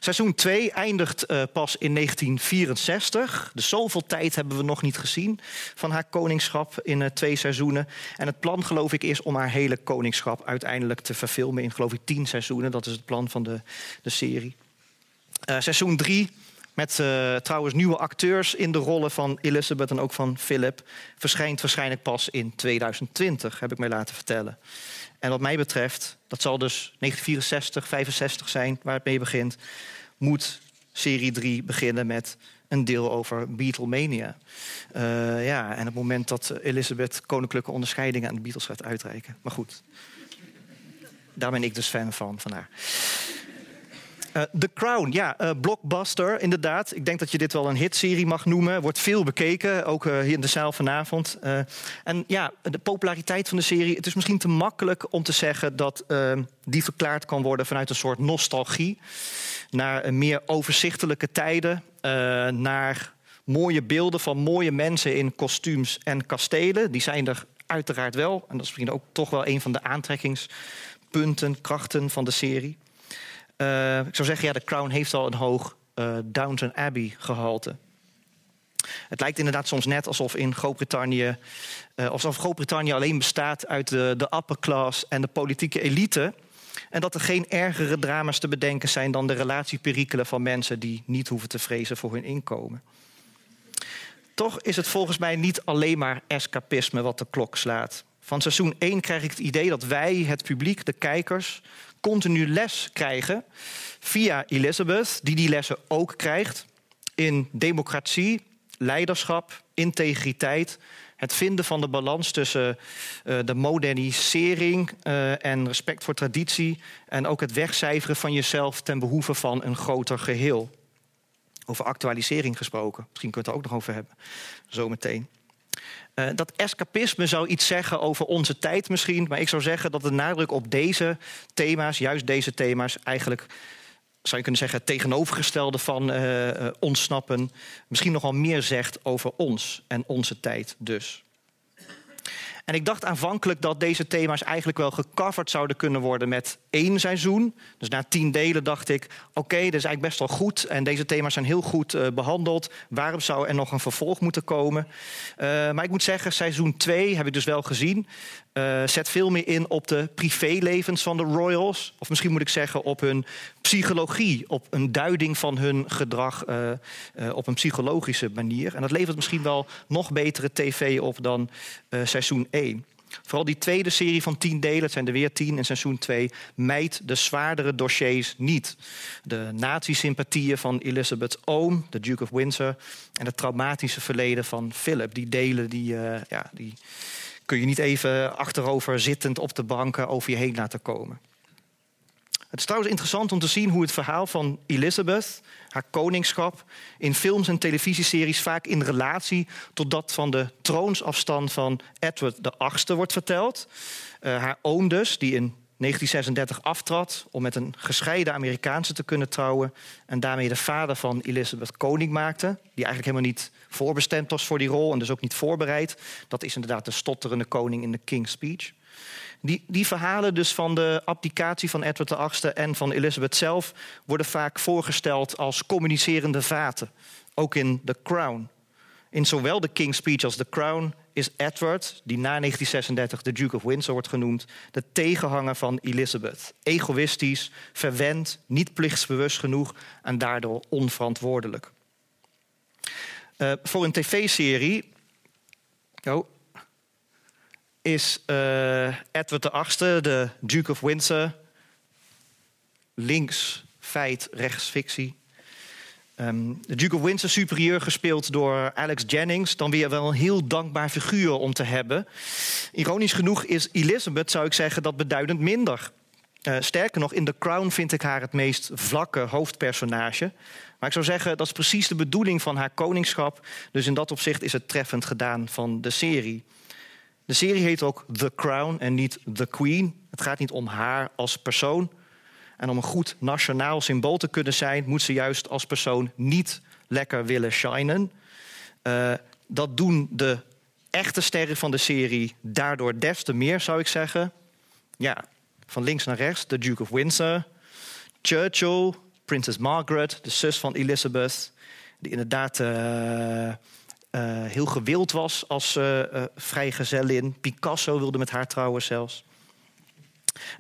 Seizoen twee eindigt uh, pas in negentien vierenzestig. Dus zoveel tijd hebben we nog niet gezien van haar koningschap in uh, twee seizoenen. En het plan, geloof ik, is om haar hele koningschap uiteindelijk te verfilmen... in, geloof ik, tien seizoenen. Dat is het plan van de, de serie. Uh, seizoen drie, met uh, trouwens nieuwe acteurs in de rollen van Elizabeth en ook van Philip... verschijnt waarschijnlijk pas in tweeduizend twintig, heb ik mij laten vertellen. En wat mij betreft, dat zal dus negentien vierenzestig, vijfenzestig zijn, waar het mee begint... moet serie drie beginnen met een deel over Beatlemania. Uh, ja, en het moment dat Elizabeth koninklijke onderscheidingen aan de Beatles gaat uitreiken. Maar goed, daar ben ik dus fan van, vandaar. Uh, The Crown, ja, uh, blockbuster, inderdaad. Ik denk dat je dit wel een hitserie mag noemen. Wordt veel bekeken, ook uh, hier in de zaal vanavond. Uh, en ja, de populariteit van de serie... het is misschien te makkelijk om te zeggen dat uh, die verklaard kan worden... vanuit een soort nostalgie naar uh, meer overzichtelijke tijden... Uh, naar mooie beelden van mooie mensen in kostuums en kastelen. Die zijn er uiteraard wel. En dat is misschien ook toch wel een van de aantrekkingspunten, krachten van de serie... Uh, ik zou zeggen, ja, The Crown heeft al een hoog uh, Downton Abbey gehalte. Het lijkt inderdaad soms net alsof in Groot-Brittannië... Uh, alsof Groot-Brittannië alleen bestaat uit de, de upper class en de politieke elite... en dat er geen ergere drama's te bedenken zijn... dan de relatieperikelen van mensen die niet hoeven te vrezen voor hun inkomen. Toch is het volgens mij niet alleen maar escapisme wat de klok slaat. Van seizoen één krijg ik het idee dat wij, het publiek, de kijkers... continu les krijgen via Elizabeth, die die lessen ook krijgt... in democratie, leiderschap, integriteit... het vinden van de balans tussen uh, de modernisering uh, en respect voor traditie... en ook het wegcijferen van jezelf ten behoeve van een groter geheel. Over actualisering gesproken. Misschien kunt u het er ook nog over hebben, zometeen. Uh, dat escapisme zou iets zeggen over onze tijd misschien... maar ik zou zeggen dat de nadruk op deze thema's, juist deze thema's... eigenlijk, zou je kunnen zeggen, het tegenovergestelde van uh, uh, ontsnappen... misschien nogal meer zegt over ons en onze tijd dus. En ik dacht aanvankelijk dat deze thema's eigenlijk wel gecoverd zouden kunnen worden... met één seizoen. Dus na tien delen dacht ik, oké, okay, dat is eigenlijk best wel goed... en deze thema's zijn heel goed uh, behandeld. Waarom zou er nog een vervolg moeten komen? Uh, maar ik moet zeggen, seizoen twee heb ik dus wel gezien. Uh, zet veel meer in op de privélevens van de royals. Of misschien moet ik zeggen op hun psychologie. Op een duiding van hun gedrag uh, uh, op een psychologische manier. En dat levert misschien wel nog betere tv op dan uh, seizoen één. Vooral die tweede serie van tien delen, het zijn er weer tien in seizoen twee... mijt de zwaardere dossiers niet. De nazi-sympathieën van Elizabeth's oom, de Duke of Windsor... en het traumatische verleden van Philip. Die delen die, uh, ja, die kun je niet even achterover zittend op de banken over je heen laten komen. Het is trouwens interessant om te zien hoe het verhaal van Elizabeth... haar koningschap in films en televisieseries vaak in relatie... tot dat van de troonsafstand van Edward de achtste wordt verteld. Uh, haar oom dus, die in negentien zesendertig aftrad... om met een gescheiden Amerikaanse te kunnen trouwen... en daarmee de vader van Elizabeth koning maakte... die eigenlijk helemaal niet voorbestemd was voor die rol... en dus ook niet voorbereid. Dat is inderdaad de stotterende koning in de King's Speech... Die, die verhalen dus van de abdicatie van Edward de achtste en van Elizabeth zelf... worden vaak voorgesteld als communicerende vaten. Ook in The Crown. In zowel The King's Speech als The Crown is Edward... die na negentien zesendertig de Duke of Windsor wordt genoemd... de tegenhanger van Elizabeth. Egoïstisch, verwend, niet plichtsbewust genoeg... en daardoor onverantwoordelijk. Uh, voor een tv-serie... Oh. is uh, Edward de achtste, de Duke of Windsor... links feit, rechts fictie. Um, de Duke of Windsor superieur gespeeld door Alex Jennings... dan weer wel een heel dankbaar figuur om te hebben. Ironisch genoeg is Elizabeth, zou ik zeggen, dat beduidend minder. Uh, sterker nog, in The Crown vind ik haar het meest vlakke hoofdpersonage... Maar ik zou zeggen, dat is precies de bedoeling van haar koningschap. Dus in dat opzicht is het treffend gedaan van de serie. De serie heet ook The Crown en niet The Queen. Het gaat niet om haar als persoon. En om een goed nationaal symbool te kunnen zijn... moet ze juist als persoon niet lekker willen shinen. Uh, dat doen de echte sterren van de serie daardoor des te meer, zou ik zeggen. Ja, van links naar rechts, de Duke of Windsor. Churchill, Prinses Margaret, de zus van Elizabeth. Die inderdaad... Uh, Uh, heel gewild was als uh, uh, vrijgezellin. Picasso wilde met haar trouwen zelfs.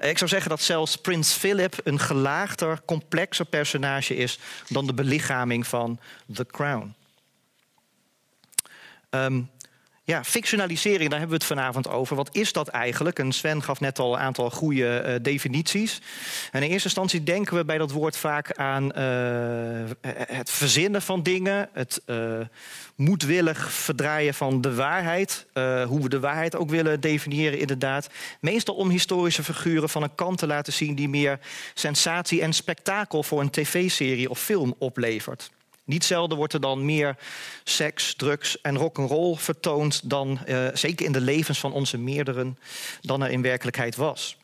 Uh, ik zou zeggen dat zelfs Prins Philip een gelaagder, complexer personage is... dan de belichaming van The Crown. Um, Ja, fictionalisering, daar hebben we het vanavond over. Wat is dat eigenlijk? En Sven gaf net al een aantal goede uh, definities. En in eerste instantie denken we bij dat woord vaak aan uh, het verzinnen van dingen. Het uh, moedwillig verdraaien van de waarheid. Uh, hoe we de waarheid ook willen definiëren, inderdaad. Meestal om historische figuren van een kant te laten zien die meer sensatie en spektakel voor een tv-serie of film oplevert. Niet zelden wordt er dan meer seks, drugs en rock'n'roll vertoond dan, uh, zeker in de levens van onze meerderen, dan er in werkelijkheid was.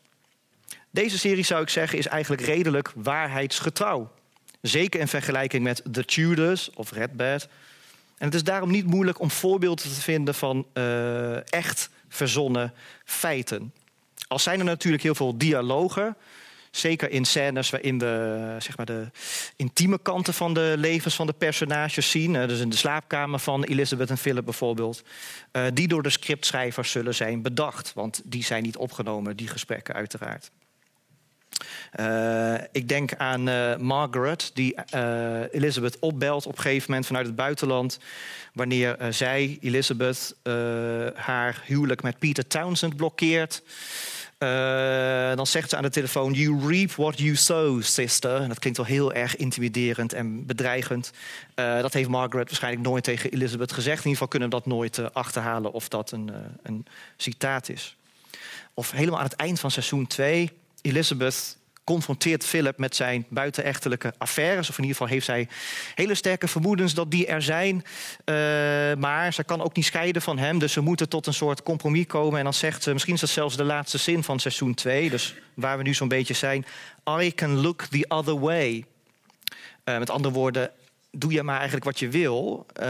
Deze serie, zou ik zeggen, is eigenlijk redelijk waarheidsgetrouw. Zeker in vergelijking met The Tudors of Redbad. En het is daarom niet moeilijk om voorbeelden te vinden van uh, echt verzonnen feiten. Al zijn er natuurlijk heel veel dialogen. Zeker in scènes waarin we zeg maar, de intieme kanten van de levens van de personages zien. Dus in de slaapkamer van Elizabeth en Philip bijvoorbeeld. Die door de scriptschrijvers zullen zijn bedacht. Want die zijn niet opgenomen, die gesprekken uiteraard. Uh, ik denk aan uh, Margaret, die uh, Elizabeth opbelt op een gegeven moment vanuit het buitenland. Wanneer uh, zij, Elizabeth, uh, haar huwelijk met Peter Townsend blokkeert. Uh, dan zegt ze aan de telefoon, you reap what you sow, sister. En dat klinkt wel heel erg intimiderend en bedreigend. Uh, dat heeft Margaret waarschijnlijk nooit tegen Elizabeth gezegd. In ieder geval kunnen we dat nooit uh, achterhalen of dat een, uh, een citaat is. Of helemaal aan het eind van seizoen twee... Elizabeth confronteert Philip met zijn buitenechtelijke affaires. Of in ieder geval heeft zij hele sterke vermoedens dat die er zijn. Uh, maar ze kan ook niet scheiden van hem. Dus ze moeten tot een soort compromis komen. En dan zegt ze, misschien is dat zelfs de laatste zin van seizoen twee. Dus waar we nu zo'n beetje zijn. I can look the other way. Uh, met andere woorden, doe je maar eigenlijk wat je wil. Uh,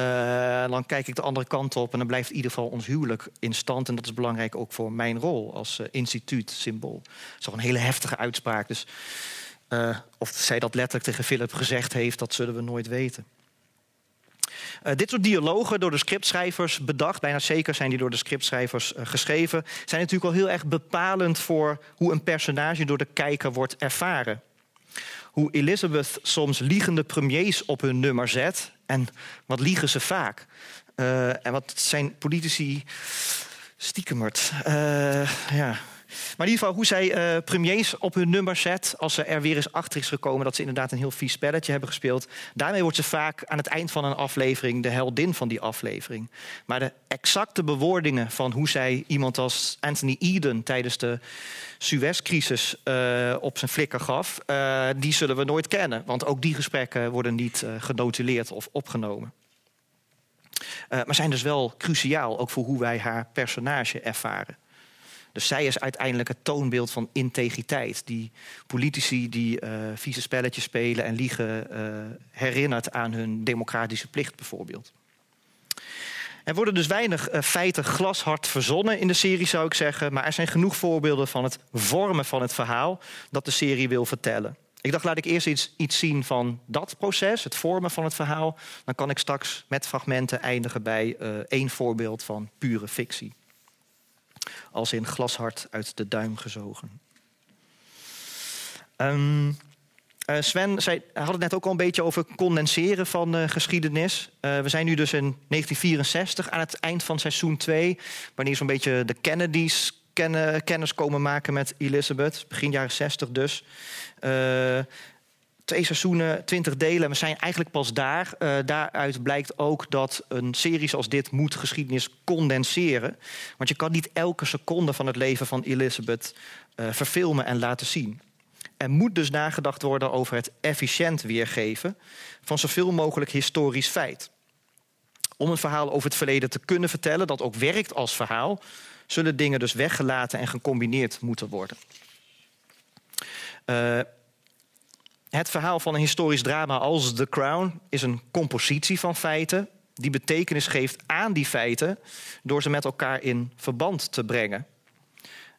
dan kijk ik de andere kant op. En dan blijft in ieder geval ons huwelijk in stand. En dat is belangrijk ook voor mijn rol als uh, instituutsymbool. Dat is toch een hele heftige uitspraak. Dus uh, of zij dat letterlijk tegen Philip gezegd heeft, dat zullen we nooit weten. Uh, dit soort dialogen door de scriptschrijvers bedacht. Bijna zeker zijn die door de scriptschrijvers uh, geschreven. Zijn natuurlijk al heel erg bepalend voor hoe een personage door de kijker wordt ervaren. Hoe Elizabeth soms liegende premiers op hun nummer zet. En wat liegen ze vaak. Uh, en wat zijn politici stiekemerd. Uh, ja. Maar in ieder geval hoe zij uh, premiers op hun nummer zet. Als ze er weer eens achter is gekomen dat ze inderdaad een heel vies spelletje hebben gespeeld. Daarmee wordt ze vaak aan het eind van een aflevering de heldin van die aflevering. Maar de exacte bewoordingen van hoe zij iemand als Anthony Eden tijdens de Suez-crisis uh, op zijn flikker gaf, uh, die zullen we nooit kennen. Want ook die gesprekken worden niet uh, genotuleerd of opgenomen. Uh, maar zijn dus wel cruciaal, ook voor hoe wij haar personage ervaren. Dus zij is uiteindelijk het toonbeeld van integriteit. Die politici die uh, vieze spelletjes spelen en liegen uh, herinnert aan hun democratische plicht bijvoorbeeld. Er worden dus weinig uh, feiten glashard verzonnen in de serie, zou ik zeggen. Maar er zijn genoeg voorbeelden van het vormen van het verhaal dat de serie wil vertellen. Ik dacht, laat ik eerst iets, iets zien van dat proces, het vormen van het verhaal. Dan kan ik straks met fragmenten eindigen bij uh, één voorbeeld van pure fictie. Als in glashard uit de duim gezogen. Um, uh, Sven zei, had het net ook al een beetje over condenseren van uh, geschiedenis. Uh, we zijn nu dus in negentien vierenzestig, aan het eind van seizoen twee... wanneer zo'n beetje de Kennedys ken, kennis komen maken met Elizabeth. Begin jaren zestig dus. Uh, Twee seizoenen, twintig delen. We zijn eigenlijk pas daar. Uh, daaruit blijkt ook dat een serie als dit moet geschiedenis condenseren. Want je kan niet elke seconde van het leven van Elizabeth uh, verfilmen en laten zien. Er moet dus nagedacht worden over het efficiënt weergeven van zoveel mogelijk historisch feit. Om een verhaal over het verleden te kunnen vertellen, dat ook werkt als verhaal, zullen dingen dus weggelaten en gecombineerd moeten worden. Uh, Het verhaal van een historisch drama als The Crown is een compositie van feiten die betekenis geeft aan die feiten door ze met elkaar in verband te brengen.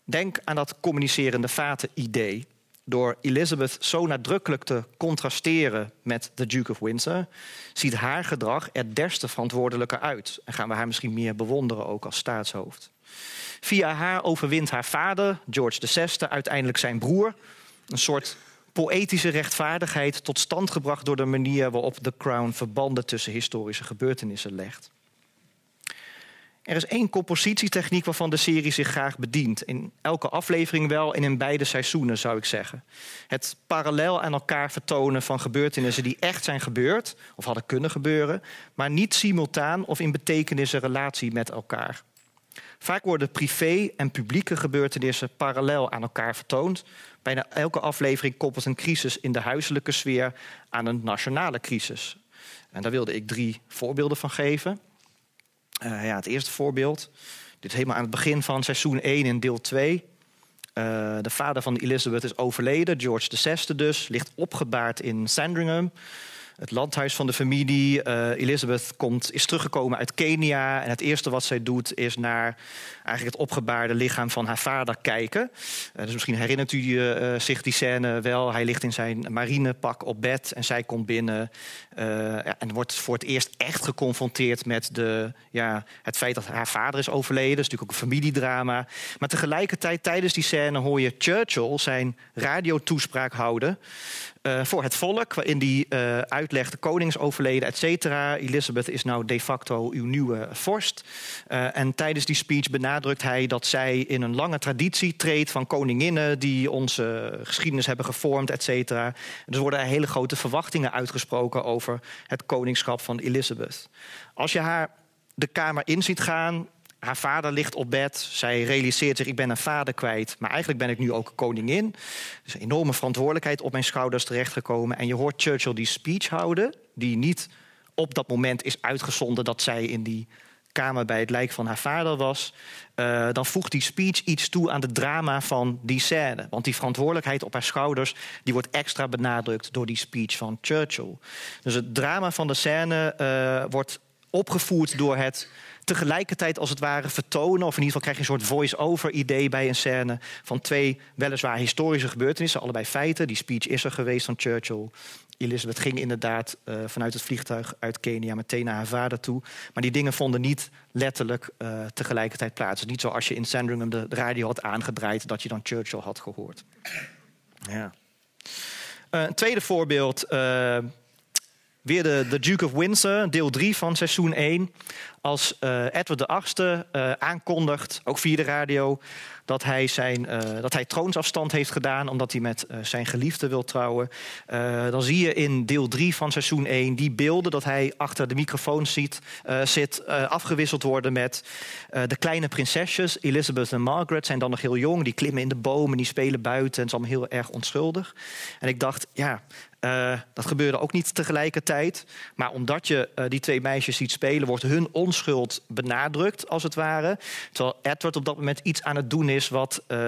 Denk aan dat communicerende vaten-idee. Door Elizabeth zo nadrukkelijk te contrasteren met de Duke of Windsor ziet haar gedrag er des te verantwoordelijker uit. En gaan we haar misschien meer bewonderen ook als staatshoofd. Via haar overwint haar vader, George de zesde, uiteindelijk zijn broer. Een soort poëtische rechtvaardigheid tot stand gebracht door de manier waarop The Crown verbanden tussen historische gebeurtenissen legt. Er is één compositietechniek waarvan de serie zich graag bedient. In elke aflevering wel en in beide seizoenen, zou ik zeggen. Het parallel aan elkaar vertonen van gebeurtenissen die echt zijn gebeurd... of hadden kunnen gebeuren, maar niet simultaan of in betekenis en relatie met elkaar. Vaak worden privé- en publieke gebeurtenissen parallel aan elkaar vertoond. Bijna elke aflevering koppelt een crisis in de huiselijke sfeer aan een nationale crisis. En daar wilde ik drie voorbeelden van geven. Uh, ja, het eerste voorbeeld. Dit is helemaal aan het begin van seizoen één in deel twee. Uh, de vader van Elizabeth is overleden, George de zesde dus. Ligt opgebaard in Sandringham, het landhuis van de familie. Uh, Elizabeth komt, is teruggekomen uit Kenia. En het eerste wat zij doet is naar eigenlijk het opgebaarde lichaam van haar vader kijken. Uh, dus misschien herinnert u uh, zich die scène wel. Hij ligt in zijn marinepak op bed en zij komt binnen. Uh, ja, en wordt voor het eerst echt geconfronteerd met de, ja, het feit dat haar vader is overleden. Dat is natuurlijk ook een familiedrama. Maar tegelijkertijd tijdens die scène hoor je Churchill zijn radiotoespraak houden. Uh, voor het volk, waarin die uh, uitlegt de koning is overleden, et cetera. Elizabeth is nou de facto uw nieuwe vorst. Uh, en tijdens die speech benadrukt hij dat zij in een lange traditie treedt van koninginnen die onze geschiedenis hebben gevormd, et cetera. Dus worden er hele grote verwachtingen uitgesproken over het koningschap van Elizabeth. Als je haar de kamer in ziet gaan, haar vader ligt op bed. Zij realiseert zich, ik ben een vader kwijt. Maar eigenlijk ben ik nu ook koningin. Er is een enorme verantwoordelijkheid op mijn schouders terechtgekomen. En je hoort Churchill die speech houden. Die niet op dat moment is uitgezonden dat zij in die kamer bij het lijk van haar vader was. Uh, dan voegt die speech iets toe aan het drama van die scène. Want die verantwoordelijkheid op haar schouders die wordt extra benadrukt door die speech van Churchill. Dus het drama van de scène uh, wordt opgevoerd door het tegelijkertijd als het ware vertonen, of in ieder geval krijg je een soort voice-over idee bij een scène van twee weliswaar historische gebeurtenissen, allebei feiten. Die speech is er geweest van Churchill. Elizabeth ging inderdaad uh, vanuit het vliegtuig uit Kenia meteen naar haar vader toe. Maar die dingen vonden niet letterlijk uh, tegelijkertijd plaats. Dus niet zoals je in Sandringham de radio had aangedraaid, dat je dan Churchill had gehoord. Ja. Uh, een tweede voorbeeld. Uh, Weer de, de Duke of Windsor, deel drie van seizoen één. Als uh, Edward de achtste uh, aankondigt, ook via de radio, dat hij, zijn, uh, dat hij troonsafstand heeft gedaan omdat hij met uh, zijn geliefde wil trouwen. Uh, dan zie je in deel drie van seizoen één die beelden dat hij achter de microfoon ziet, uh, zit uh, afgewisseld worden met uh, de kleine prinsesjes. Elizabeth en Margaret zijn dan nog heel jong. Die klimmen in de bomen, die spelen buiten. Het is allemaal heel erg onschuldig. En ik dacht, ja... Uh, dat gebeurde ook niet tegelijkertijd. Maar omdat je uh, die twee meisjes ziet spelen, wordt hun onschuld benadrukt, als het ware. Terwijl Edward op dat moment iets aan het doen is wat uh,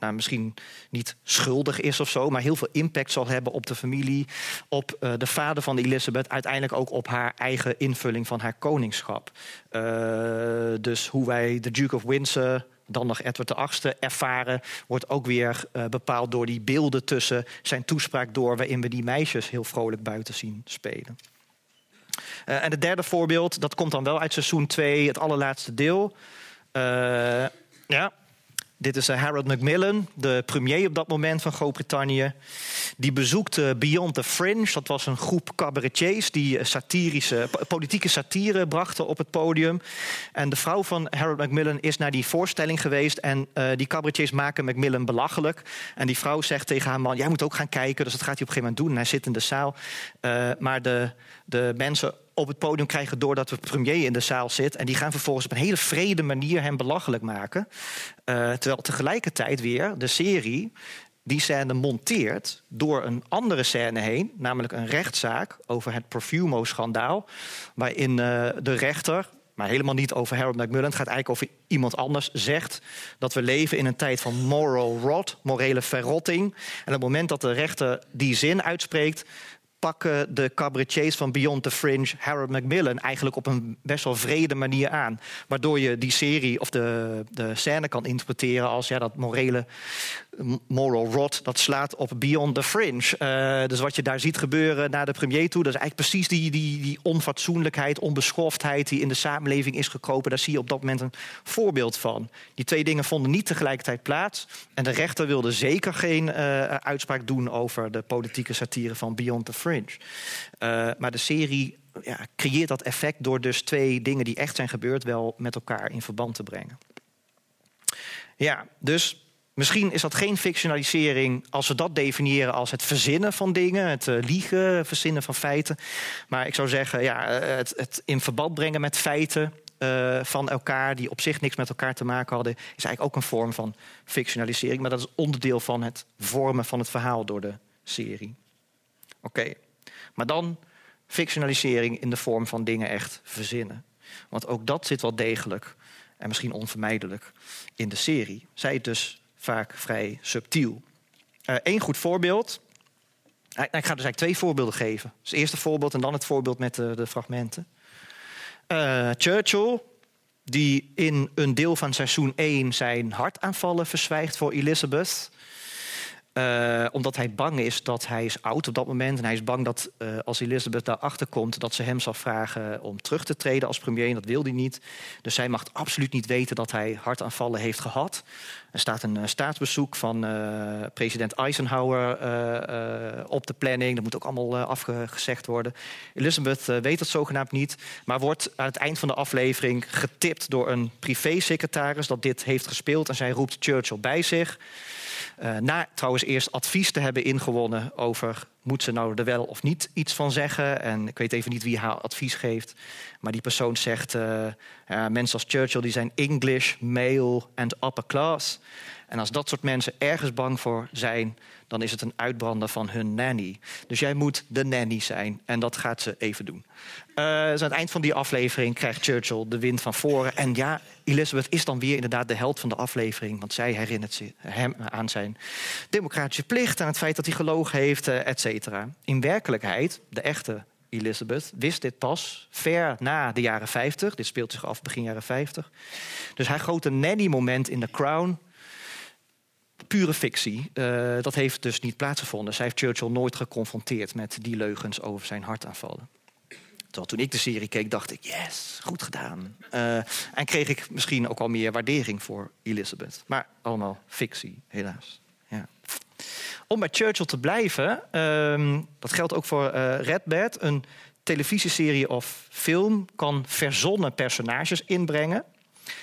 nou, misschien niet schuldig is of zo, maar heel veel impact zal hebben op de familie, op uh, de vader van Elizabeth, uiteindelijk ook op haar eigen invulling van haar koningschap. Uh, dus hoe wij de Duke of Windsor, dan nog Edward de achtste, ervaren, wordt ook weer uh, bepaald door die beelden tussen zijn toespraak door, waarin we die meisjes heel vrolijk buiten zien spelen. Uh, en het derde voorbeeld, dat komt dan wel uit seizoen twee, het allerlaatste deel. Uh, ja, dit is uh, Harold Macmillan, de premier op dat moment van Groot-Brittannië. Die bezoekt uh, Beyond the Fringe. Dat was een groep cabaretiers die satirische, politieke satire brachten op het podium. En de vrouw van Harold Macmillan is naar die voorstelling geweest. En uh, die cabaretiers maken Macmillan belachelijk. En die vrouw zegt tegen haar man, jij moet ook gaan kijken. Dus dat gaat hij op een gegeven moment doen. En hij zit in de zaal. Uh, maar de, de mensen op het podium krijgen door dat de premier in de zaal zit. En die gaan vervolgens op een hele wrede manier hem belachelijk maken. Uh, terwijl tegelijkertijd weer de serie die scène monteert door een andere scène heen, namelijk een rechtszaak over het Profumo-schandaal, waarin uh, de rechter, maar helemaal niet over Harold Macmillan, het gaat eigenlijk over iemand anders, zegt dat we leven in een tijd van moral rot, morele verrotting. En op het moment dat de rechter die zin uitspreekt, pakken de cabaretiers van Beyond the Fringe Harold Macmillan eigenlijk op een best wel wrede manier aan. Waardoor je die serie of de, de scène kan interpreteren als, ja, dat morele moral rot, dat slaat op Beyond the Fringe. Uh, dus wat je daar ziet gebeuren naar de premier toe, dat is eigenlijk precies die, die, die onfatsoenlijkheid, onbeschoftheid die in de samenleving is gekropen. Daar zie je op dat moment een voorbeeld van. Die twee dingen vonden niet tegelijkertijd plaats. En de rechter wilde zeker geen uh, uitspraak doen over de politieke satire van Beyond the Fringe. Uh, maar de serie ja, creëert dat effect door dus twee dingen die echt zijn gebeurd wel met elkaar in verband te brengen. Ja, dus... Misschien is dat geen fictionalisering als we dat definiëren als het verzinnen van dingen, het uh, liegen, verzinnen van feiten. Maar ik zou zeggen, ja, het, het in verband brengen met feiten uh, van elkaar die op zich niks met elkaar te maken hadden, is eigenlijk ook een vorm van fictionalisering. Maar dat is onderdeel van het vormen van het verhaal door de serie. Oké, okay. Maar dan fictionalisering in de vorm van dingen echt verzinnen. Want ook dat zit wel degelijk en misschien onvermijdelijk in de serie. Zij dus... vaak vrij subtiel. Eén uh, goed voorbeeld. Ik ga dus eigenlijk twee voorbeelden geven. Dus het eerste voorbeeld en dan het voorbeeld met de, de fragmenten. Uh, Churchill, die in een deel van seizoen één zijn hartaanvallen verzwijgt voor Elizabeth. Uh, omdat hij bang is dat hij is oud op dat moment. En hij is bang dat uh, als Elizabeth daarachter komt... dat ze hem zal vragen om terug te treden als premier. En dat wil hij niet. Dus zij mag absoluut niet weten dat hij hartaanvallen heeft gehad. Er staat een uh, staatsbezoek van uh, president Eisenhower uh, uh, op de planning. Dat moet ook allemaal uh, afgezegd worden. Elizabeth uh, weet dat zogenaamd niet. Maar wordt aan het eind van de aflevering getipt door een privésecretaris... dat dit heeft gespeeld. En zij roept Churchill bij zich... Uh, na trouwens eerst advies te hebben ingewonnen over... moet ze nou er wel of niet iets van zeggen? En ik weet even niet wie haar advies geeft. Maar die persoon zegt... Uh, uh, mensen als Churchill die zijn English, male and upper class. En als dat soort mensen ergens bang voor zijn... dan is het een uitbrander van hun nanny. Dus jij moet de nanny zijn. En dat gaat ze even doen. Uh, dus aan het eind van die aflevering krijgt Churchill de wind van voren. En ja, Elizabeth is dan weer inderdaad de held van de aflevering. Want zij herinnert hem aan zijn democratische plicht... aan het feit dat hij gelogen heeft, et cetera. In werkelijkheid, de echte Elizabeth wist dit pas ver na de jaren vijftig. Dit speelt zich af begin jaren vijftig. Dus haar grote nanny-moment in The Crown... pure fictie. Uh, dat heeft dus niet plaatsgevonden. Zij heeft Churchill nooit geconfronteerd met die leugens over zijn hartaanvallen. Terwijl toen ik de serie keek, dacht ik, yes, goed gedaan. Uh, en kreeg ik misschien ook al meer waardering voor Elizabeth. Maar allemaal fictie, helaas. Ja. Om bij Churchill te blijven, um, dat geldt ook voor uh, Redbad... een televisieserie of film kan verzonnen personages inbrengen...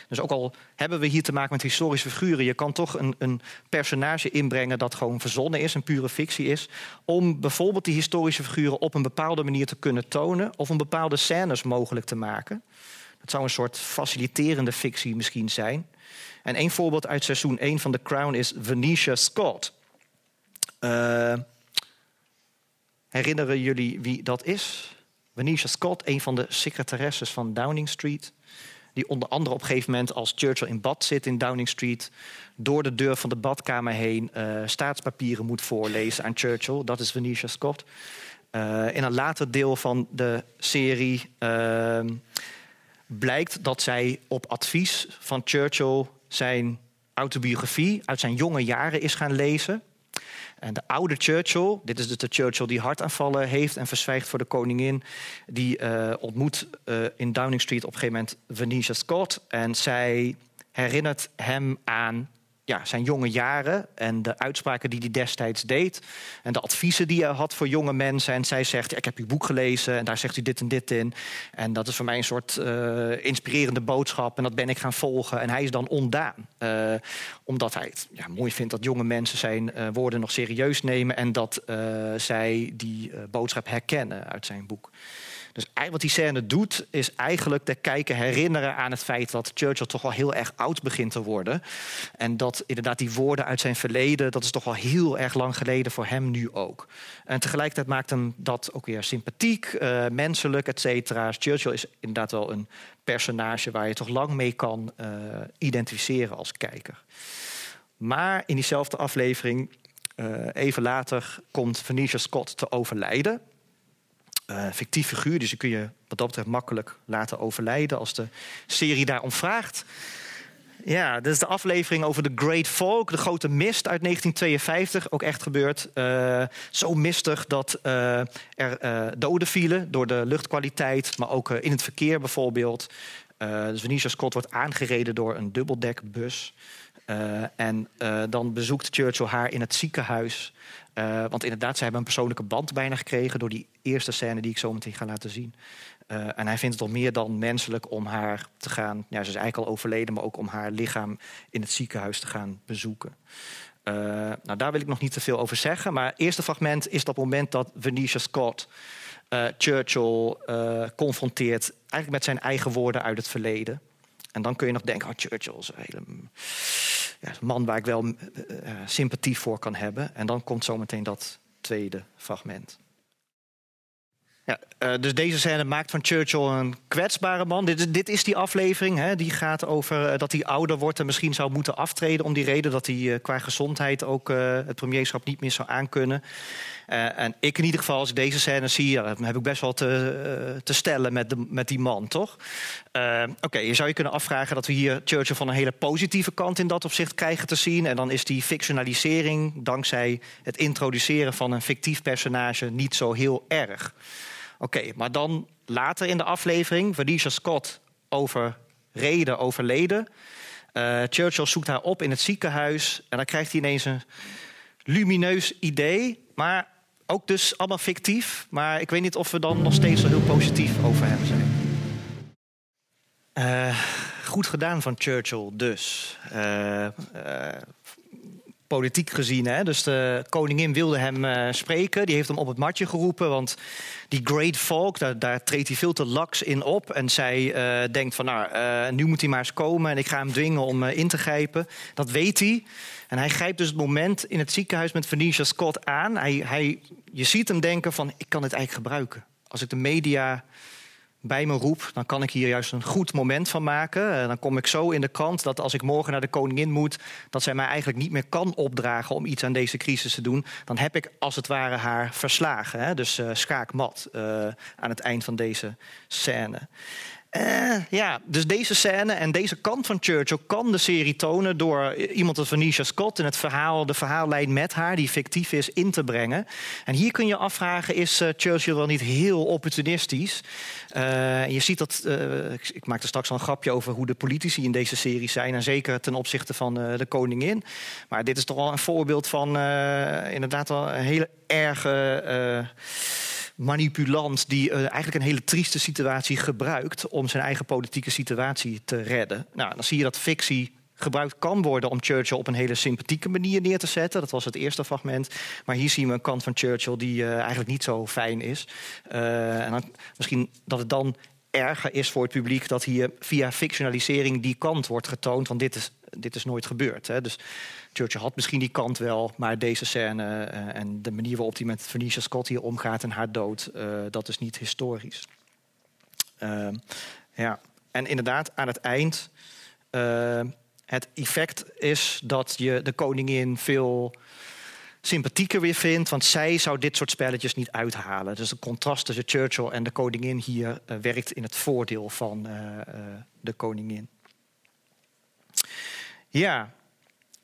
Dus ook al hebben we hier te maken met historische figuren... je kan toch een, een personage inbrengen dat gewoon verzonnen is... een pure fictie is... om bijvoorbeeld die historische figuren op een bepaalde manier te kunnen tonen... of een bepaalde scènes mogelijk te maken. Dat zou een soort faciliterende fictie misschien zijn. En één voorbeeld uit seizoen één van The Crown is Venetia Scott. Uh, herinneren jullie wie dat is? Venetia Scott, een van de secretaresses van Downing Street... die onder andere op een gegeven moment als Churchill in bad zit in Downing Street... door de deur van de badkamer heen uh, staatspapieren moet voorlezen aan Churchill. Dat is Venetia Scott. Uh, in een later deel van de serie uh, blijkt dat zij op advies van Churchill... zijn autobiografie uit zijn jonge jaren is gaan lezen. En de oude Churchill, dit is dus de Churchill die hartaanvallen heeft... en verzwijgt voor de koningin, die uh, ontmoet uh, in Downing Street... op een gegeven moment Venetia Scott. En zij herinnert hem aan ja, zijn jonge jaren... en de uitspraken die hij destijds deed... en de adviezen die hij had voor jonge mensen. En zij zegt, ja, ik heb uw boek gelezen en daar zegt u dit en dit in. En dat is voor mij een soort uh, inspirerende boodschap... en dat ben ik gaan volgen. En hij is dan ondaan. Uh, omdat hij het ja, mooi vindt dat jonge mensen zijn uh, woorden nog serieus nemen... en dat uh, zij die uh, boodschap herkennen uit zijn boek. Dus wat die scène doet, is eigenlijk de kijker herinneren aan het feit... dat Churchill toch wel heel erg oud begint te worden. En dat inderdaad die woorden uit zijn verleden... dat is toch wel heel erg lang geleden voor hem nu ook. En tegelijkertijd maakt hem dat ook weer sympathiek, uh, menselijk, et cetera. Churchill is inderdaad wel een personage waar je toch lang mee kan uh, identificeren als kijker. Maar in diezelfde aflevering, uh, even later, komt Venetia Scott te overlijden... Uh, fictief figuur, dus die kun je wat dat betreft makkelijk laten overlijden... als de serie daarom vraagt. Ja, dat is de aflevering over de Great Fog, de grote mist uit negentien tweeënvijftig. Ook echt gebeurd. Uh, zo mistig dat uh, er uh, doden vielen door de luchtkwaliteit... maar ook uh, in het verkeer bijvoorbeeld. Uh, dus Venetia Scott wordt aangereden door een dubbeldekbus... Uh, en uh, dan bezoekt Churchill haar in het ziekenhuis. Uh, want inderdaad, ze hebben een persoonlijke band bijna gekregen door die eerste scène die ik zo meteen ga laten zien. Uh, en hij vindt het al meer dan menselijk om haar te gaan... Ja, ze is eigenlijk al overleden, maar ook om haar lichaam in het ziekenhuis te gaan bezoeken. Uh, nou, daar wil ik nog niet te veel over zeggen. Maar het eerste fragment is dat moment dat Venetia Scott uh, Churchill uh, confronteert... eigenlijk met zijn eigen woorden uit het verleden. En dan kun je nog denken, oh, Churchill is een hele... Ja, een man waar ik wel uh, sympathie voor kan hebben. En dan komt zometeen dat tweede fragment. Ja, uh, dus deze scène maakt van Churchill een kwetsbare man. Dit, dit is die aflevering, hè, die gaat over uh, dat hij ouder wordt... en misschien zou moeten aftreden om die reden... dat hij uh, qua gezondheid ook uh, het premierschap niet meer zou aankunnen. Uh, en ik in ieder geval, als ik deze scène zie... Ja, dan heb ik best wel te, uh, te stellen met, de, met die man, toch? Uh, Oké, okay, je zou je kunnen afvragen dat we hier Churchill... van een hele positieve kant in dat opzicht krijgen te zien. En dan is die fictionalisering... dankzij het introduceren van een fictief personage niet zo heel erg... Oké, okay, maar dan later in de aflevering... Venetia Scott over reden overleden. Uh, Churchill zoekt haar op in het ziekenhuis... en dan krijgt hij ineens een lumineus idee. Maar ook dus allemaal fictief. Maar ik weet niet of we dan nog steeds zo heel positief over hem zijn. Uh, goed gedaan van Churchill dus. Uh, uh, politiek gezien, hè? Dus de koningin wilde hem uh, spreken. Die heeft hem op het matje geroepen, want... Die great folk, daar, daar treedt hij veel te laks in op. En zij uh, denkt van, nou, uh, nu moet hij maar eens komen... en ik ga hem dwingen om uh, in te grijpen. Dat weet hij. En hij grijpt dus het moment in het ziekenhuis met Venetia Scott aan. Hij, hij, je ziet hem denken van, ik kan dit eigenlijk gebruiken. Als ik de media bij me roep, dan kan ik hier juist een goed moment van maken. Uh, dan kom ik zo in de krant dat als ik morgen naar de koningin moet... dat zij mij eigenlijk niet meer kan opdragen om iets aan deze crisis te doen. Dan heb ik als het ware haar verslagen. Hè? Dus uh, schaakmat uh, aan het eind van deze scène. Uh, ja, dus deze scène en deze kant van Churchill kan de serie tonen... door iemand als Venetia Scott en het verhaal, de verhaallijn met haar... die fictief is, in te brengen. En hier kun je afvragen, is uh, Churchill wel niet heel opportunistisch? Uh, je ziet dat... Uh, ik, ik maakte straks al een grapje over hoe de politici in deze serie zijn... en zeker ten opzichte van uh, de koningin. Maar dit is toch wel een voorbeeld van uh, inderdaad wel een hele erge... Uh, manipulant die uh, eigenlijk een hele trieste situatie gebruikt... om zijn eigen politieke situatie te redden. Nou, dan zie je dat fictie gebruikt kan worden... om Churchill op een hele sympathieke manier neer te zetten. Dat was het eerste fragment. Maar hier zien we een kant van Churchill die uh, eigenlijk niet zo fijn is. Uh, en dan, misschien dat het dan erger is voor het publiek... dat hier via fictionalisering die kant wordt getoond. Want dit is, dit is nooit gebeurd. Hè? Dus Churchill had misschien die kant wel, maar deze scène... Uh, en de manier waarop hij met Venetia Scott hier omgaat en haar dood... Uh, dat is niet historisch. Uh, ja. En inderdaad, aan het eind... Uh, het effect is dat je de koningin veel... sympathieker weer vindt, want zij zou dit soort spelletjes niet uithalen. Dus het contrast tussen Churchill en de koningin hier uh, werkt in het voordeel van uh, uh, de koningin. Ja,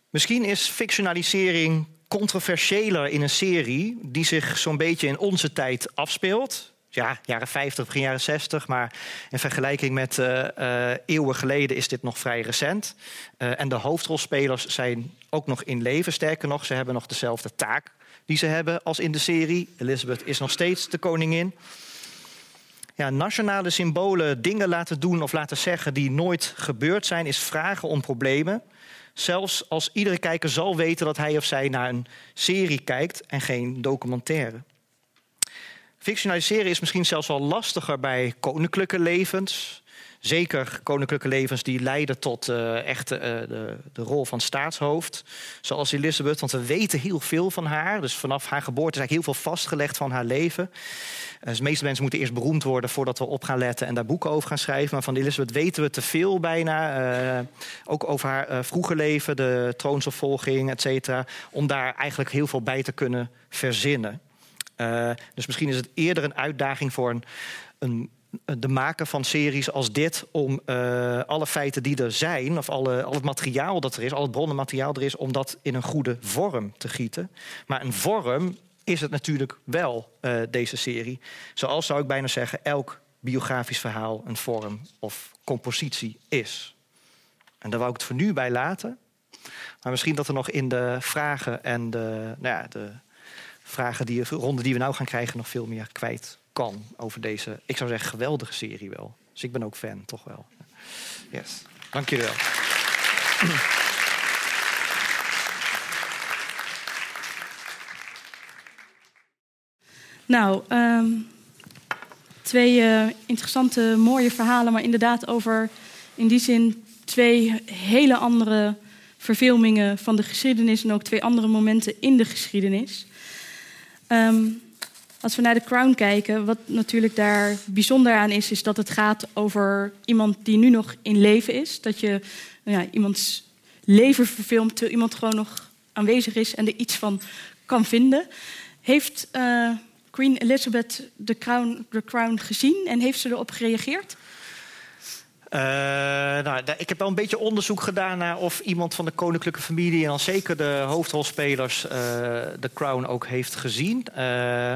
misschien is fictionalisering controversiëler in een serie... die zich zo'n beetje in onze tijd afspeelt... Ja, jaren vijftig, begin jaren zestig. Maar in vergelijking met uh, uh, eeuwen geleden is dit nog vrij recent. Uh, en de hoofdrolspelers zijn ook nog in leven. Sterker nog, ze hebben nog dezelfde taak die ze hebben als in de serie. Elizabeth is nog steeds de koningin. Ja, nationale symbolen, dingen laten doen of laten zeggen die nooit gebeurd zijn... is vragen om problemen. Zelfs als iedere kijker zal weten dat hij of zij naar een serie kijkt en geen documentaire. Fictionaliseren is misschien zelfs wel lastiger bij koninklijke levens. Zeker koninklijke levens die leiden tot uh, echt uh, de, de rol van staatshoofd. Zoals Elizabeth, want we weten heel veel van haar. Dus vanaf haar geboorte is eigenlijk heel veel vastgelegd van haar leven. Dus de meeste mensen moeten eerst beroemd worden voordat we op gaan letten... en daar boeken over gaan schrijven. Maar van Elizabeth weten we te veel bijna. Uh, ook over haar uh, vroege leven, de troonsopvolging, et cetera. Om daar eigenlijk heel veel bij te kunnen verzinnen. Uh, dus misschien is het eerder een uitdaging voor een, een, de maker van series als dit... om uh, alle feiten die er zijn, of alle, al het materiaal dat er is... al het bronnenmateriaal er is, om dat in een goede vorm te gieten. Maar een vorm is het natuurlijk wel, uh, deze serie. Zoals, zou ik bijna zeggen, elk biografisch verhaal een vorm of compositie is. En daar wou ik het voor nu bij laten. Maar misschien dat er nog in de vragen en de, nou ja, de vragen die de ronde die we nou gaan krijgen nog veel meer kwijt kan over deze, ik zou zeggen, geweldige serie wel. Dus ik ben ook fan, toch wel. Yes. Dank jullie wel. Nou, um, twee uh, interessante, mooie verhalen, maar inderdaad over in die zin twee hele andere verfilmingen van de geschiedenis en ook twee andere momenten in de geschiedenis. Um, als we naar The Crown kijken, wat natuurlijk daar bijzonder aan is, is dat het gaat over iemand die nu nog in leven is. Dat je nou ja, iemands leven verfilmt, terwijl iemand gewoon nog aanwezig is en er iets van kan vinden. Heeft uh, Queen Elizabeth The Crown, The Crown gezien en heeft ze erop gereageerd? Uh, nou, ik heb wel een beetje onderzoek gedaan naar of iemand van de koninklijke familie en dan zeker de hoofdrolspelers uh, The Crown ook heeft gezien. Uh,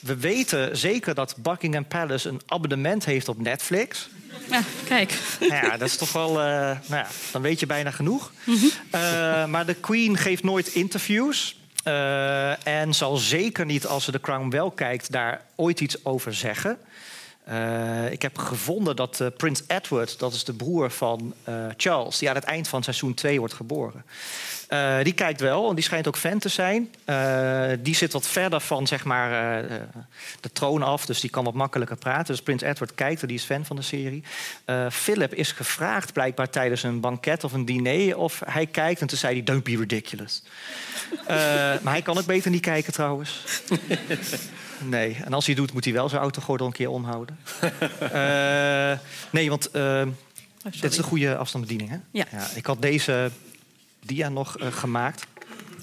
we weten zeker dat Buckingham Palace een abonnement heeft op Netflix. Ja, kijk. Nou ja, dat is toch wel... Uh, nou ja, dan weet je bijna genoeg. Mm-hmm. Uh, maar de Queen geeft nooit interviews. Uh, en zal zeker niet, als ze The Crown wel kijkt, daar ooit iets over zeggen. Uh, ik heb gevonden dat uh, Prins Edward, dat is de broer van uh, Charles, die aan het eind van seizoen twee wordt geboren. Uh, die kijkt wel, en die schijnt ook fan te zijn. Uh, die zit wat verder van zeg maar, uh, de troon af, dus die kan wat makkelijker praten. Dus Prins Edward kijkt er, die is fan van de serie. Uh, Philip is gevraagd blijkbaar tijdens een banket of een diner of hij kijkt. En toen zei hij, don't be ridiculous. uh, maar hij kan ook beter niet kijken trouwens. Nee, en als hij doet, moet hij wel zijn autogordel een keer omhouden. uh, nee, want uh, oh, dit is een goede afstandsbediening, hè? Ja. Ja, ik had deze dia nog uh, gemaakt.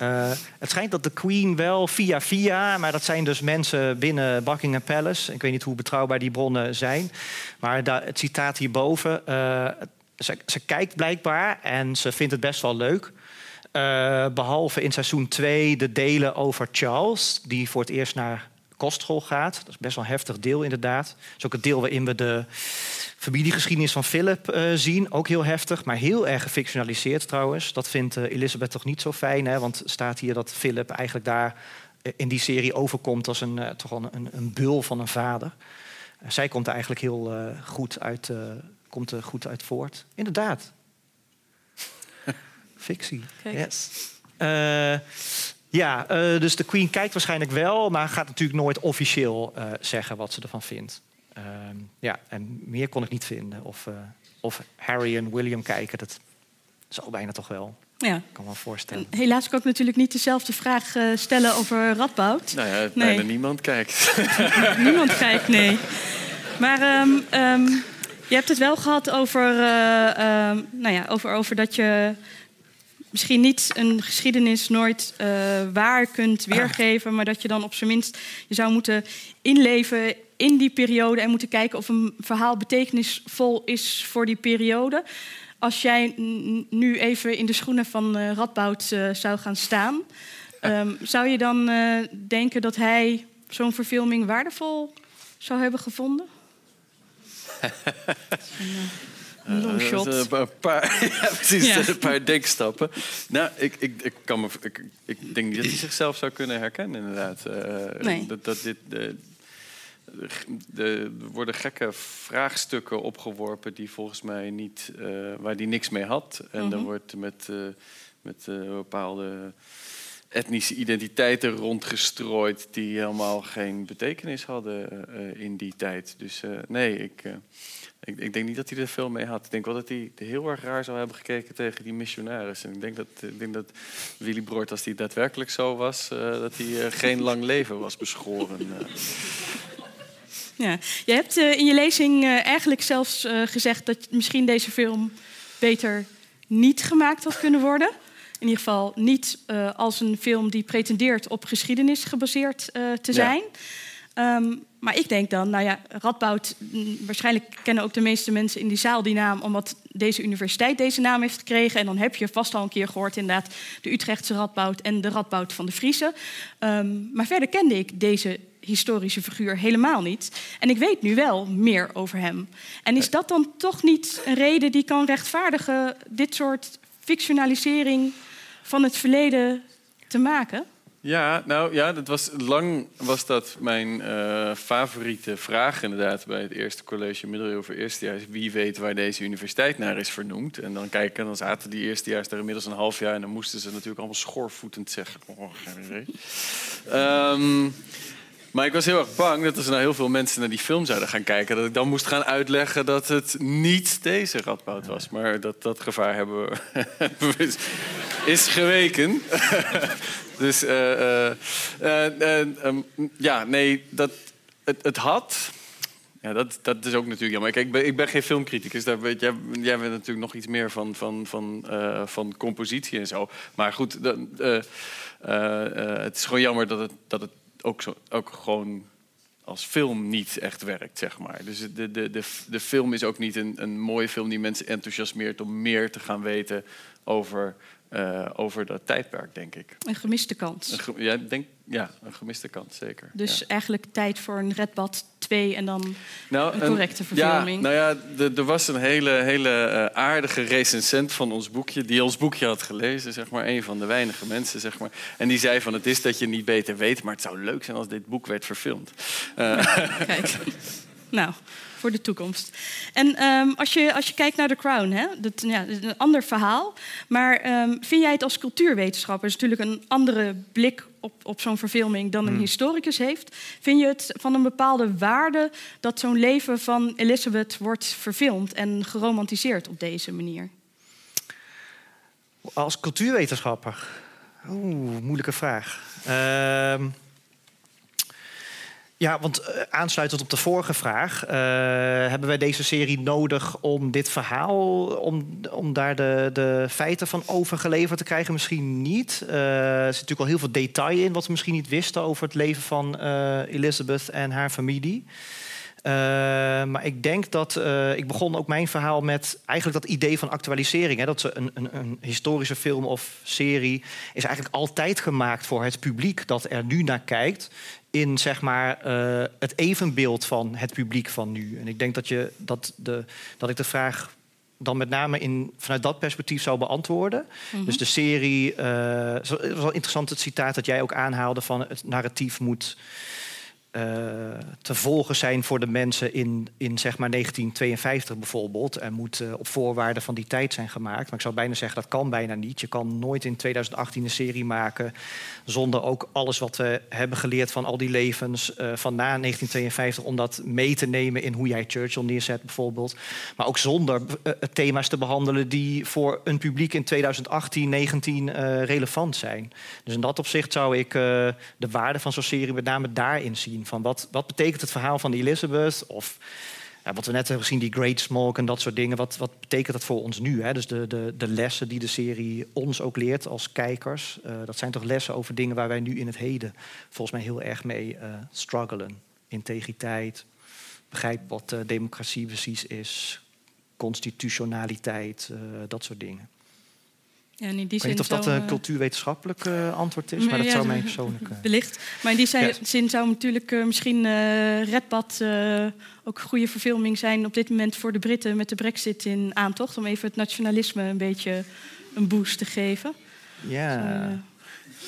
Uh, het schijnt dat de Queen wel via via... maar dat zijn dus mensen binnen Buckingham Palace. Ik weet niet hoe betrouwbaar die bronnen zijn. Maar da- het citaat hierboven... Uh, ze, ze kijkt blijkbaar en ze vindt het best wel leuk... Uh, behalve in seizoen twee de delen over Charles... die voor het eerst naar... kostschool gaat. Dat is best wel een heftig deel, inderdaad. Dat is ook het deel waarin we de familiegeschiedenis van Philip uh, zien. Ook heel heftig, maar heel erg gefictionaliseerd trouwens. Dat vindt uh, Elizabeth toch niet zo fijn, hè? Want staat hier dat Philip eigenlijk daar uh, in die serie overkomt... als een, uh, toch een, een, een bul van een vader. Uh, zij komt er eigenlijk heel uh, goed, uit, uh, komt er goed uit voort. Inderdaad. Fictie. Kijk. Yes. Uh, Ja, uh, dus de Queen kijkt waarschijnlijk wel... maar gaat natuurlijk nooit officieel uh, zeggen wat ze ervan vindt. Uh, ja, en meer kon ik niet vinden. Of, uh, of Harry en William kijken, dat zou bijna toch wel. Ja. Ik kan me voorstellen. En helaas kan ik natuurlijk niet dezelfde vraag uh, stellen over Radboud. Nou ja, nee. Bijna niemand kijkt. Niemand kijkt, nee. Maar um, um, je hebt het wel gehad over, uh, uh, nou ja, over, over dat je... misschien niet een geschiedenis nooit uh, waar kunt weergeven... maar dat je dan op zijn minst je zou moeten inleven in die periode... en moeten kijken of een verhaal betekenisvol is voor die periode. Als jij n- nu even in de schoenen van uh, Radboud uh, zou gaan staan... Um, zou je dan uh, denken dat hij zo'n verfilming waardevol zou hebben gevonden? Long shot. Uh, een paar, ja, precies, ja. Een paar denkstappen. Nou, ik, ik, ik, kan me, ik, ik denk niet dat hij zichzelf zou kunnen herkennen, inderdaad. Uh, nee. dat, dat dit, de, de, er worden gekke vraagstukken opgeworpen die volgens mij niet, uh, waar hij niks mee had. En mm-hmm. dan wordt met, uh, met uh, bepaalde etnische identiteiten rondgestrooid die helemaal geen betekenis hadden uh, in die tijd. Dus uh, nee, ik... Uh, Ik, ik denk niet dat hij er veel mee had. Ik denk wel dat hij heel erg raar zou hebben gekeken tegen die missionaris. En ik denk dat, ik denk dat Willibrord, als hij daadwerkelijk zo was... Uh, dat hij uh, geen lang leven was beschoren. Uh. Ja. Je hebt uh, in je lezing uh, eigenlijk zelfs uh, gezegd... dat misschien deze film beter niet gemaakt had kunnen worden. In ieder geval niet uh, als een film die pretendeert op geschiedenis gebaseerd uh, te zijn... Ja. Um, maar ik denk dan, nou ja, Radboud... M- waarschijnlijk kennen ook de meeste mensen in die zaal die naam... omdat deze universiteit deze naam heeft gekregen. En dan heb je vast al een keer gehoord inderdaad... de Utrechtse Radboud en de Radboud van de Friese. Um, maar verder kende ik deze historische figuur helemaal niet. En ik weet nu wel meer over hem. En is dat dan toch niet een reden die kan rechtvaardigen... dit soort fictionalisering van het verleden te maken? Ja, nou ja, dat was, lang was dat mijn uh, favoriete vraag inderdaad bij het eerste college middeleeuwen voor eerstejaars. Wie weet waar deze universiteit naar is vernoemd? En dan kijken, dan zaten die eerstejaars daar inmiddels een half jaar en dan moesten ze natuurlijk allemaal schoorvoetend zeggen. Oh, geen idee. Um, Maar ik was heel erg bang dat als er nou heel veel mensen naar die film zouden gaan kijken, dat ik dan moest gaan uitleggen dat het niet deze Radboud was. Maar dat, dat gevaar hebben we is geweken. Dus uh, uh, uh, uh, um, ja, nee, dat, het, het had... Ja, dat, dat is ook natuurlijk jammer. Kijk, ik ben, ik ben geen filmcriticus. Daar weet, jij, jij bent natuurlijk nog iets meer van, van, van, uh, van compositie en zo. Maar goed, dat, uh, uh, uh, het is gewoon jammer dat het... Dat het Ook, zo, ook gewoon als film niet echt werkt, zeg maar. Dus de, de, de, de film is ook niet een, een mooie film die mensen enthousiasmeert om meer te gaan weten over, uh, over dat tijdperk, denk ik. Een gemiste kans. Een ge, ja, denk, ja, een gemiste kans, zeker. Dus ja. Eigenlijk tijd voor een Redbad twee en dan nou, een correcte verfilming. Ja, nou ja, er was een hele, hele uh, aardige recensent van ons boekje, die ons boekje had gelezen, zeg maar, een van de weinige mensen, zeg maar. En die zei van, het is dat je niet beter weet, maar het zou leuk zijn als dit boek werd verfilmd. Uh. Kijk, nou, voor de toekomst. En um, als, je, als je kijkt naar The Crown, hè, dat, ja, dat is een ander verhaal, maar um, vind jij het als cultuurwetenschapper, is natuurlijk een andere blik op, op zo'n verfilming dan een historicus heeft. Vind je het van een bepaalde waarde dat zo'n leven van Elizabeth wordt verfilmd en geromantiseerd op deze manier? Als cultuurwetenschapper? Oeh, moeilijke vraag. Uh, ja, want aansluitend op de vorige vraag, Uh, hebben wij deze serie nodig om dit verhaal, om, om daar de, de feiten van overgeleverd te krijgen? Misschien niet. Uh, er zit natuurlijk al heel veel detail in wat we misschien niet wisten over het leven van uh, Elizabeth en haar familie. Uh, maar ik denk dat... Uh, ik begon ook mijn verhaal met eigenlijk dat idee van actualisering. Hè, dat ze een, een, een historische film of serie is eigenlijk altijd gemaakt voor het publiek dat er nu naar kijkt, in zeg maar uh, het evenbeeld van het publiek van nu. En ik denk dat, je, dat, de, dat ik de vraag dan met name in, vanuit dat perspectief zou beantwoorden. Mm-hmm. Dus de serie... Uh, het was wel interessant het citaat dat jij ook aanhaalde van het narratief moet Uh, te volgen zijn voor de mensen in, in zeg maar negentien tweeënvijftig bijvoorbeeld, en moet uh, op voorwaarden van die tijd zijn gemaakt. Maar ik zou bijna zeggen, dat kan bijna niet. Je kan nooit in tweeduizend achttien een serie maken zonder ook alles wat we hebben geleerd van al die levens uh, van na negentien tweeënvijftig... om dat mee te nemen in hoe jij Churchill neerzet bijvoorbeeld. Maar ook zonder uh, thema's te behandelen die voor een publiek in tweeduizend achttien, negentien uh, relevant zijn. Dus in dat opzicht zou ik uh, de waarde van zo'n serie met name daarin zien. Van wat, wat betekent het verhaal van Elizabeth? Of ja, wat we net hebben gezien, die Great Smoke en dat soort dingen. Wat, wat betekent dat voor ons nu? Hè? Dus de, de, de lessen die de serie ons ook leert als kijkers. Uh, dat zijn toch lessen over dingen waar wij nu in het heden volgens mij heel erg mee uh, struggelen. Integriteit, begrijp wat uh, democratie precies is. Constitutionaliteit, uh, dat soort dingen. Ja, in die zin ik weet niet of dat een cultuurwetenschappelijk uh, antwoord is, maar dat ja, zou mijn persoonlijk... Uh... Wellicht. Maar in die zin, ja. zin zou natuurlijk uh, misschien uh, Redbad uh, ook een goede verfilming zijn op dit moment voor de Britten met de Brexit in aantocht, om even het nationalisme een beetje een boost te geven. Ja... Dus, uh,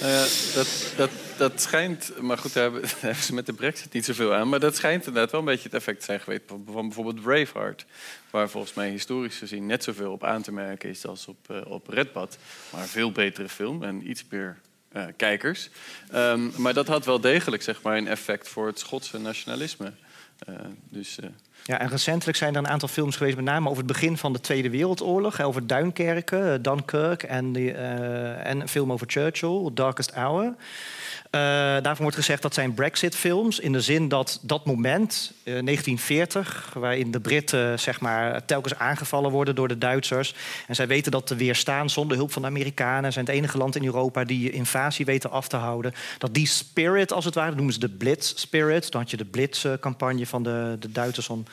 Uh, dat, dat, dat schijnt, maar goed, daar hebben, daar hebben ze met de Brexit niet zoveel aan, maar dat schijnt inderdaad wel een beetje het effect te zijn geweest van bijvoorbeeld Braveheart, waar volgens mij historisch gezien net zoveel op aan te merken is als op, uh, op Redbad, maar een veel betere film en iets meer uh, kijkers. Um, maar dat had wel degelijk, zeg maar, een effect voor het Schotse nationalisme. Uh, dus, uh... Ja, en recentelijk zijn er een aantal films geweest, met name over het begin van de Tweede Wereldoorlog, over Duinkerken, Dunkirk en, die, uh, en een film over Churchill, Darkest Hour. Uh, daarvan wordt gezegd dat zijn Brexit-films, in de zin dat dat moment, uh, negentien veertig, waarin de Britten zeg maar, telkens aangevallen worden door de Duitsers, en zij weten dat te weerstaan zonder hulp van de Amerikanen, zijn het enige land in Europa die invasie weten af te houden, dat die spirit als het ware, dat noemen ze de Blitz Spirit, dan had je de Blitz-campagne van de, de Duitsers om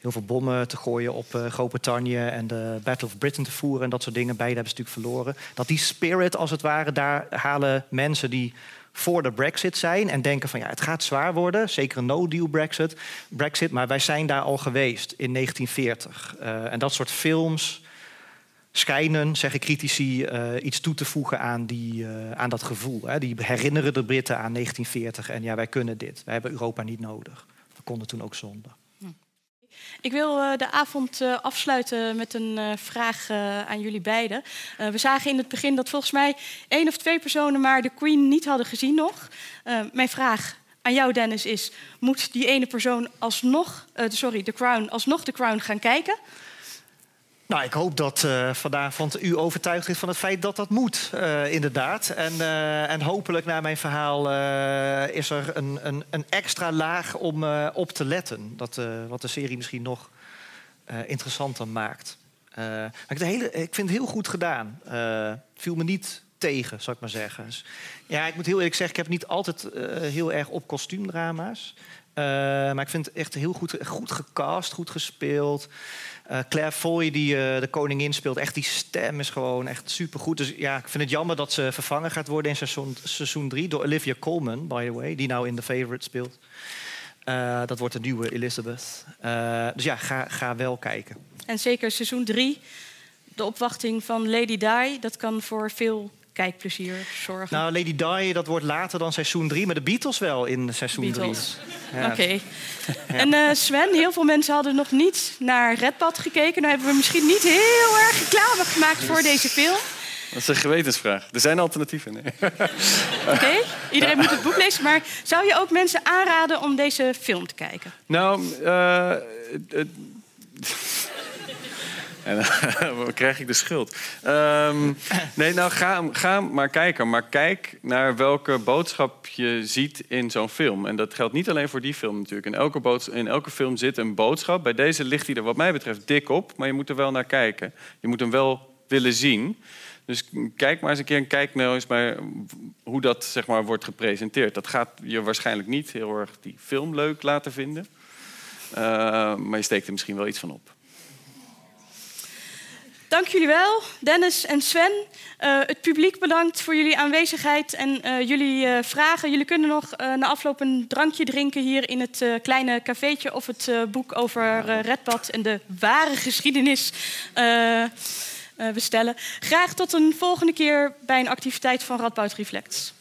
heel veel bommen te gooien op uh, Groot-Brittannië en de Battle of Britain te voeren en dat soort dingen. Beide hebben ze natuurlijk verloren. Dat die spirit, als het ware, daar halen mensen die voor de Brexit zijn en denken van ja, het gaat zwaar worden. Zeker een no-deal Brexit, Brexit, maar wij zijn daar al geweest in negentien veertig. Uh, en dat soort films schijnen, zeggen critici, uh, iets toe te voegen aan, die, uh, aan dat gevoel. Hè. Die herinneren de Britten aan negentien veertig en ja, wij kunnen dit. Wij hebben Europa niet nodig. We konden toen ook zonder. Ik wil de avond afsluiten met een vraag aan jullie beiden. We zagen in het begin dat volgens mij één of twee personen maar de Queen niet hadden gezien nog. Mijn vraag aan jou, Dennis, is... moet die ene persoon alsnog, uh, sorry, The Crown, alsnog The Crown gaan kijken? Nou, ik hoop dat uh, vanavond u overtuigd is van het feit dat dat moet, uh, inderdaad. En, uh, en hopelijk, na mijn verhaal, uh, is er een, een, een extra laag om uh, op te letten. Dat, uh, wat de serie misschien nog uh, interessanter maakt. Uh, maar ik, de hele, ik vind het heel goed gedaan. Uh, viel me niet tegen, zal ik maar zeggen. Dus, ja, ik moet heel eerlijk zeggen, ik heb niet altijd uh, heel erg op kostuumdrama's. Uh, maar ik vind het echt heel goed, goed gecast, goed gespeeld. Uh, Claire Foy, die uh, de koningin speelt, echt die stem is gewoon echt supergoed. Dus ja, ik vind het jammer dat ze vervangen gaat worden in seizoen, seizoen drie... door Olivia Colman, by the way, die nou in The Favourite speelt. Uh, dat wordt de nieuwe Elizabeth. Uh, dus ja, ga, ga wel kijken. En zeker seizoen drie, de opwachting van Lady Di, dat kan voor veel... kijkplezier zorgen. Nou, Lady Di, dat wordt later dan seizoen drie, maar de Beatles wel in seizoen drie. Ja. Oké. Okay. Ja. En uh, Sven, heel veel mensen hadden nog niet naar Redbad gekeken. Nou hebben we misschien niet heel erg reclame gemaakt dus... voor deze film. Dat is een gewetensvraag. Er zijn alternatieven. Nee. Oké, okay. Iedereen ja. moet het boek lezen. Maar zou je ook mensen aanraden om deze film te kijken? Nou, uh, uh, uh, en dan krijg ik de schuld. Um, nee, nou, ga, ga maar kijken. Maar kijk naar welke boodschap je ziet in zo'n film. En dat geldt niet alleen voor die film natuurlijk. In elke, boods- in elke film zit een boodschap. Bij deze ligt hij er wat mij betreft dik op. Maar je moet er wel naar kijken. Je moet hem wel willen zien. Dus kijk maar eens een keer en kijk nou eens maar hoe dat, zeg maar, wordt gepresenteerd. Dat gaat je waarschijnlijk niet heel erg die film leuk laten vinden. Uh, maar je steekt er misschien wel iets van op. Dank jullie wel, Dennis en Sven. Uh, het publiek bedankt voor jullie aanwezigheid en uh, jullie uh, vragen. Jullie kunnen nog uh, na afloop een drankje drinken hier in het uh, kleine cafeetje... of het uh, boek over uh, Redbad en de ware geschiedenis uh, uh, bestellen. Graag tot een volgende keer bij een activiteit van Radboud Reflex.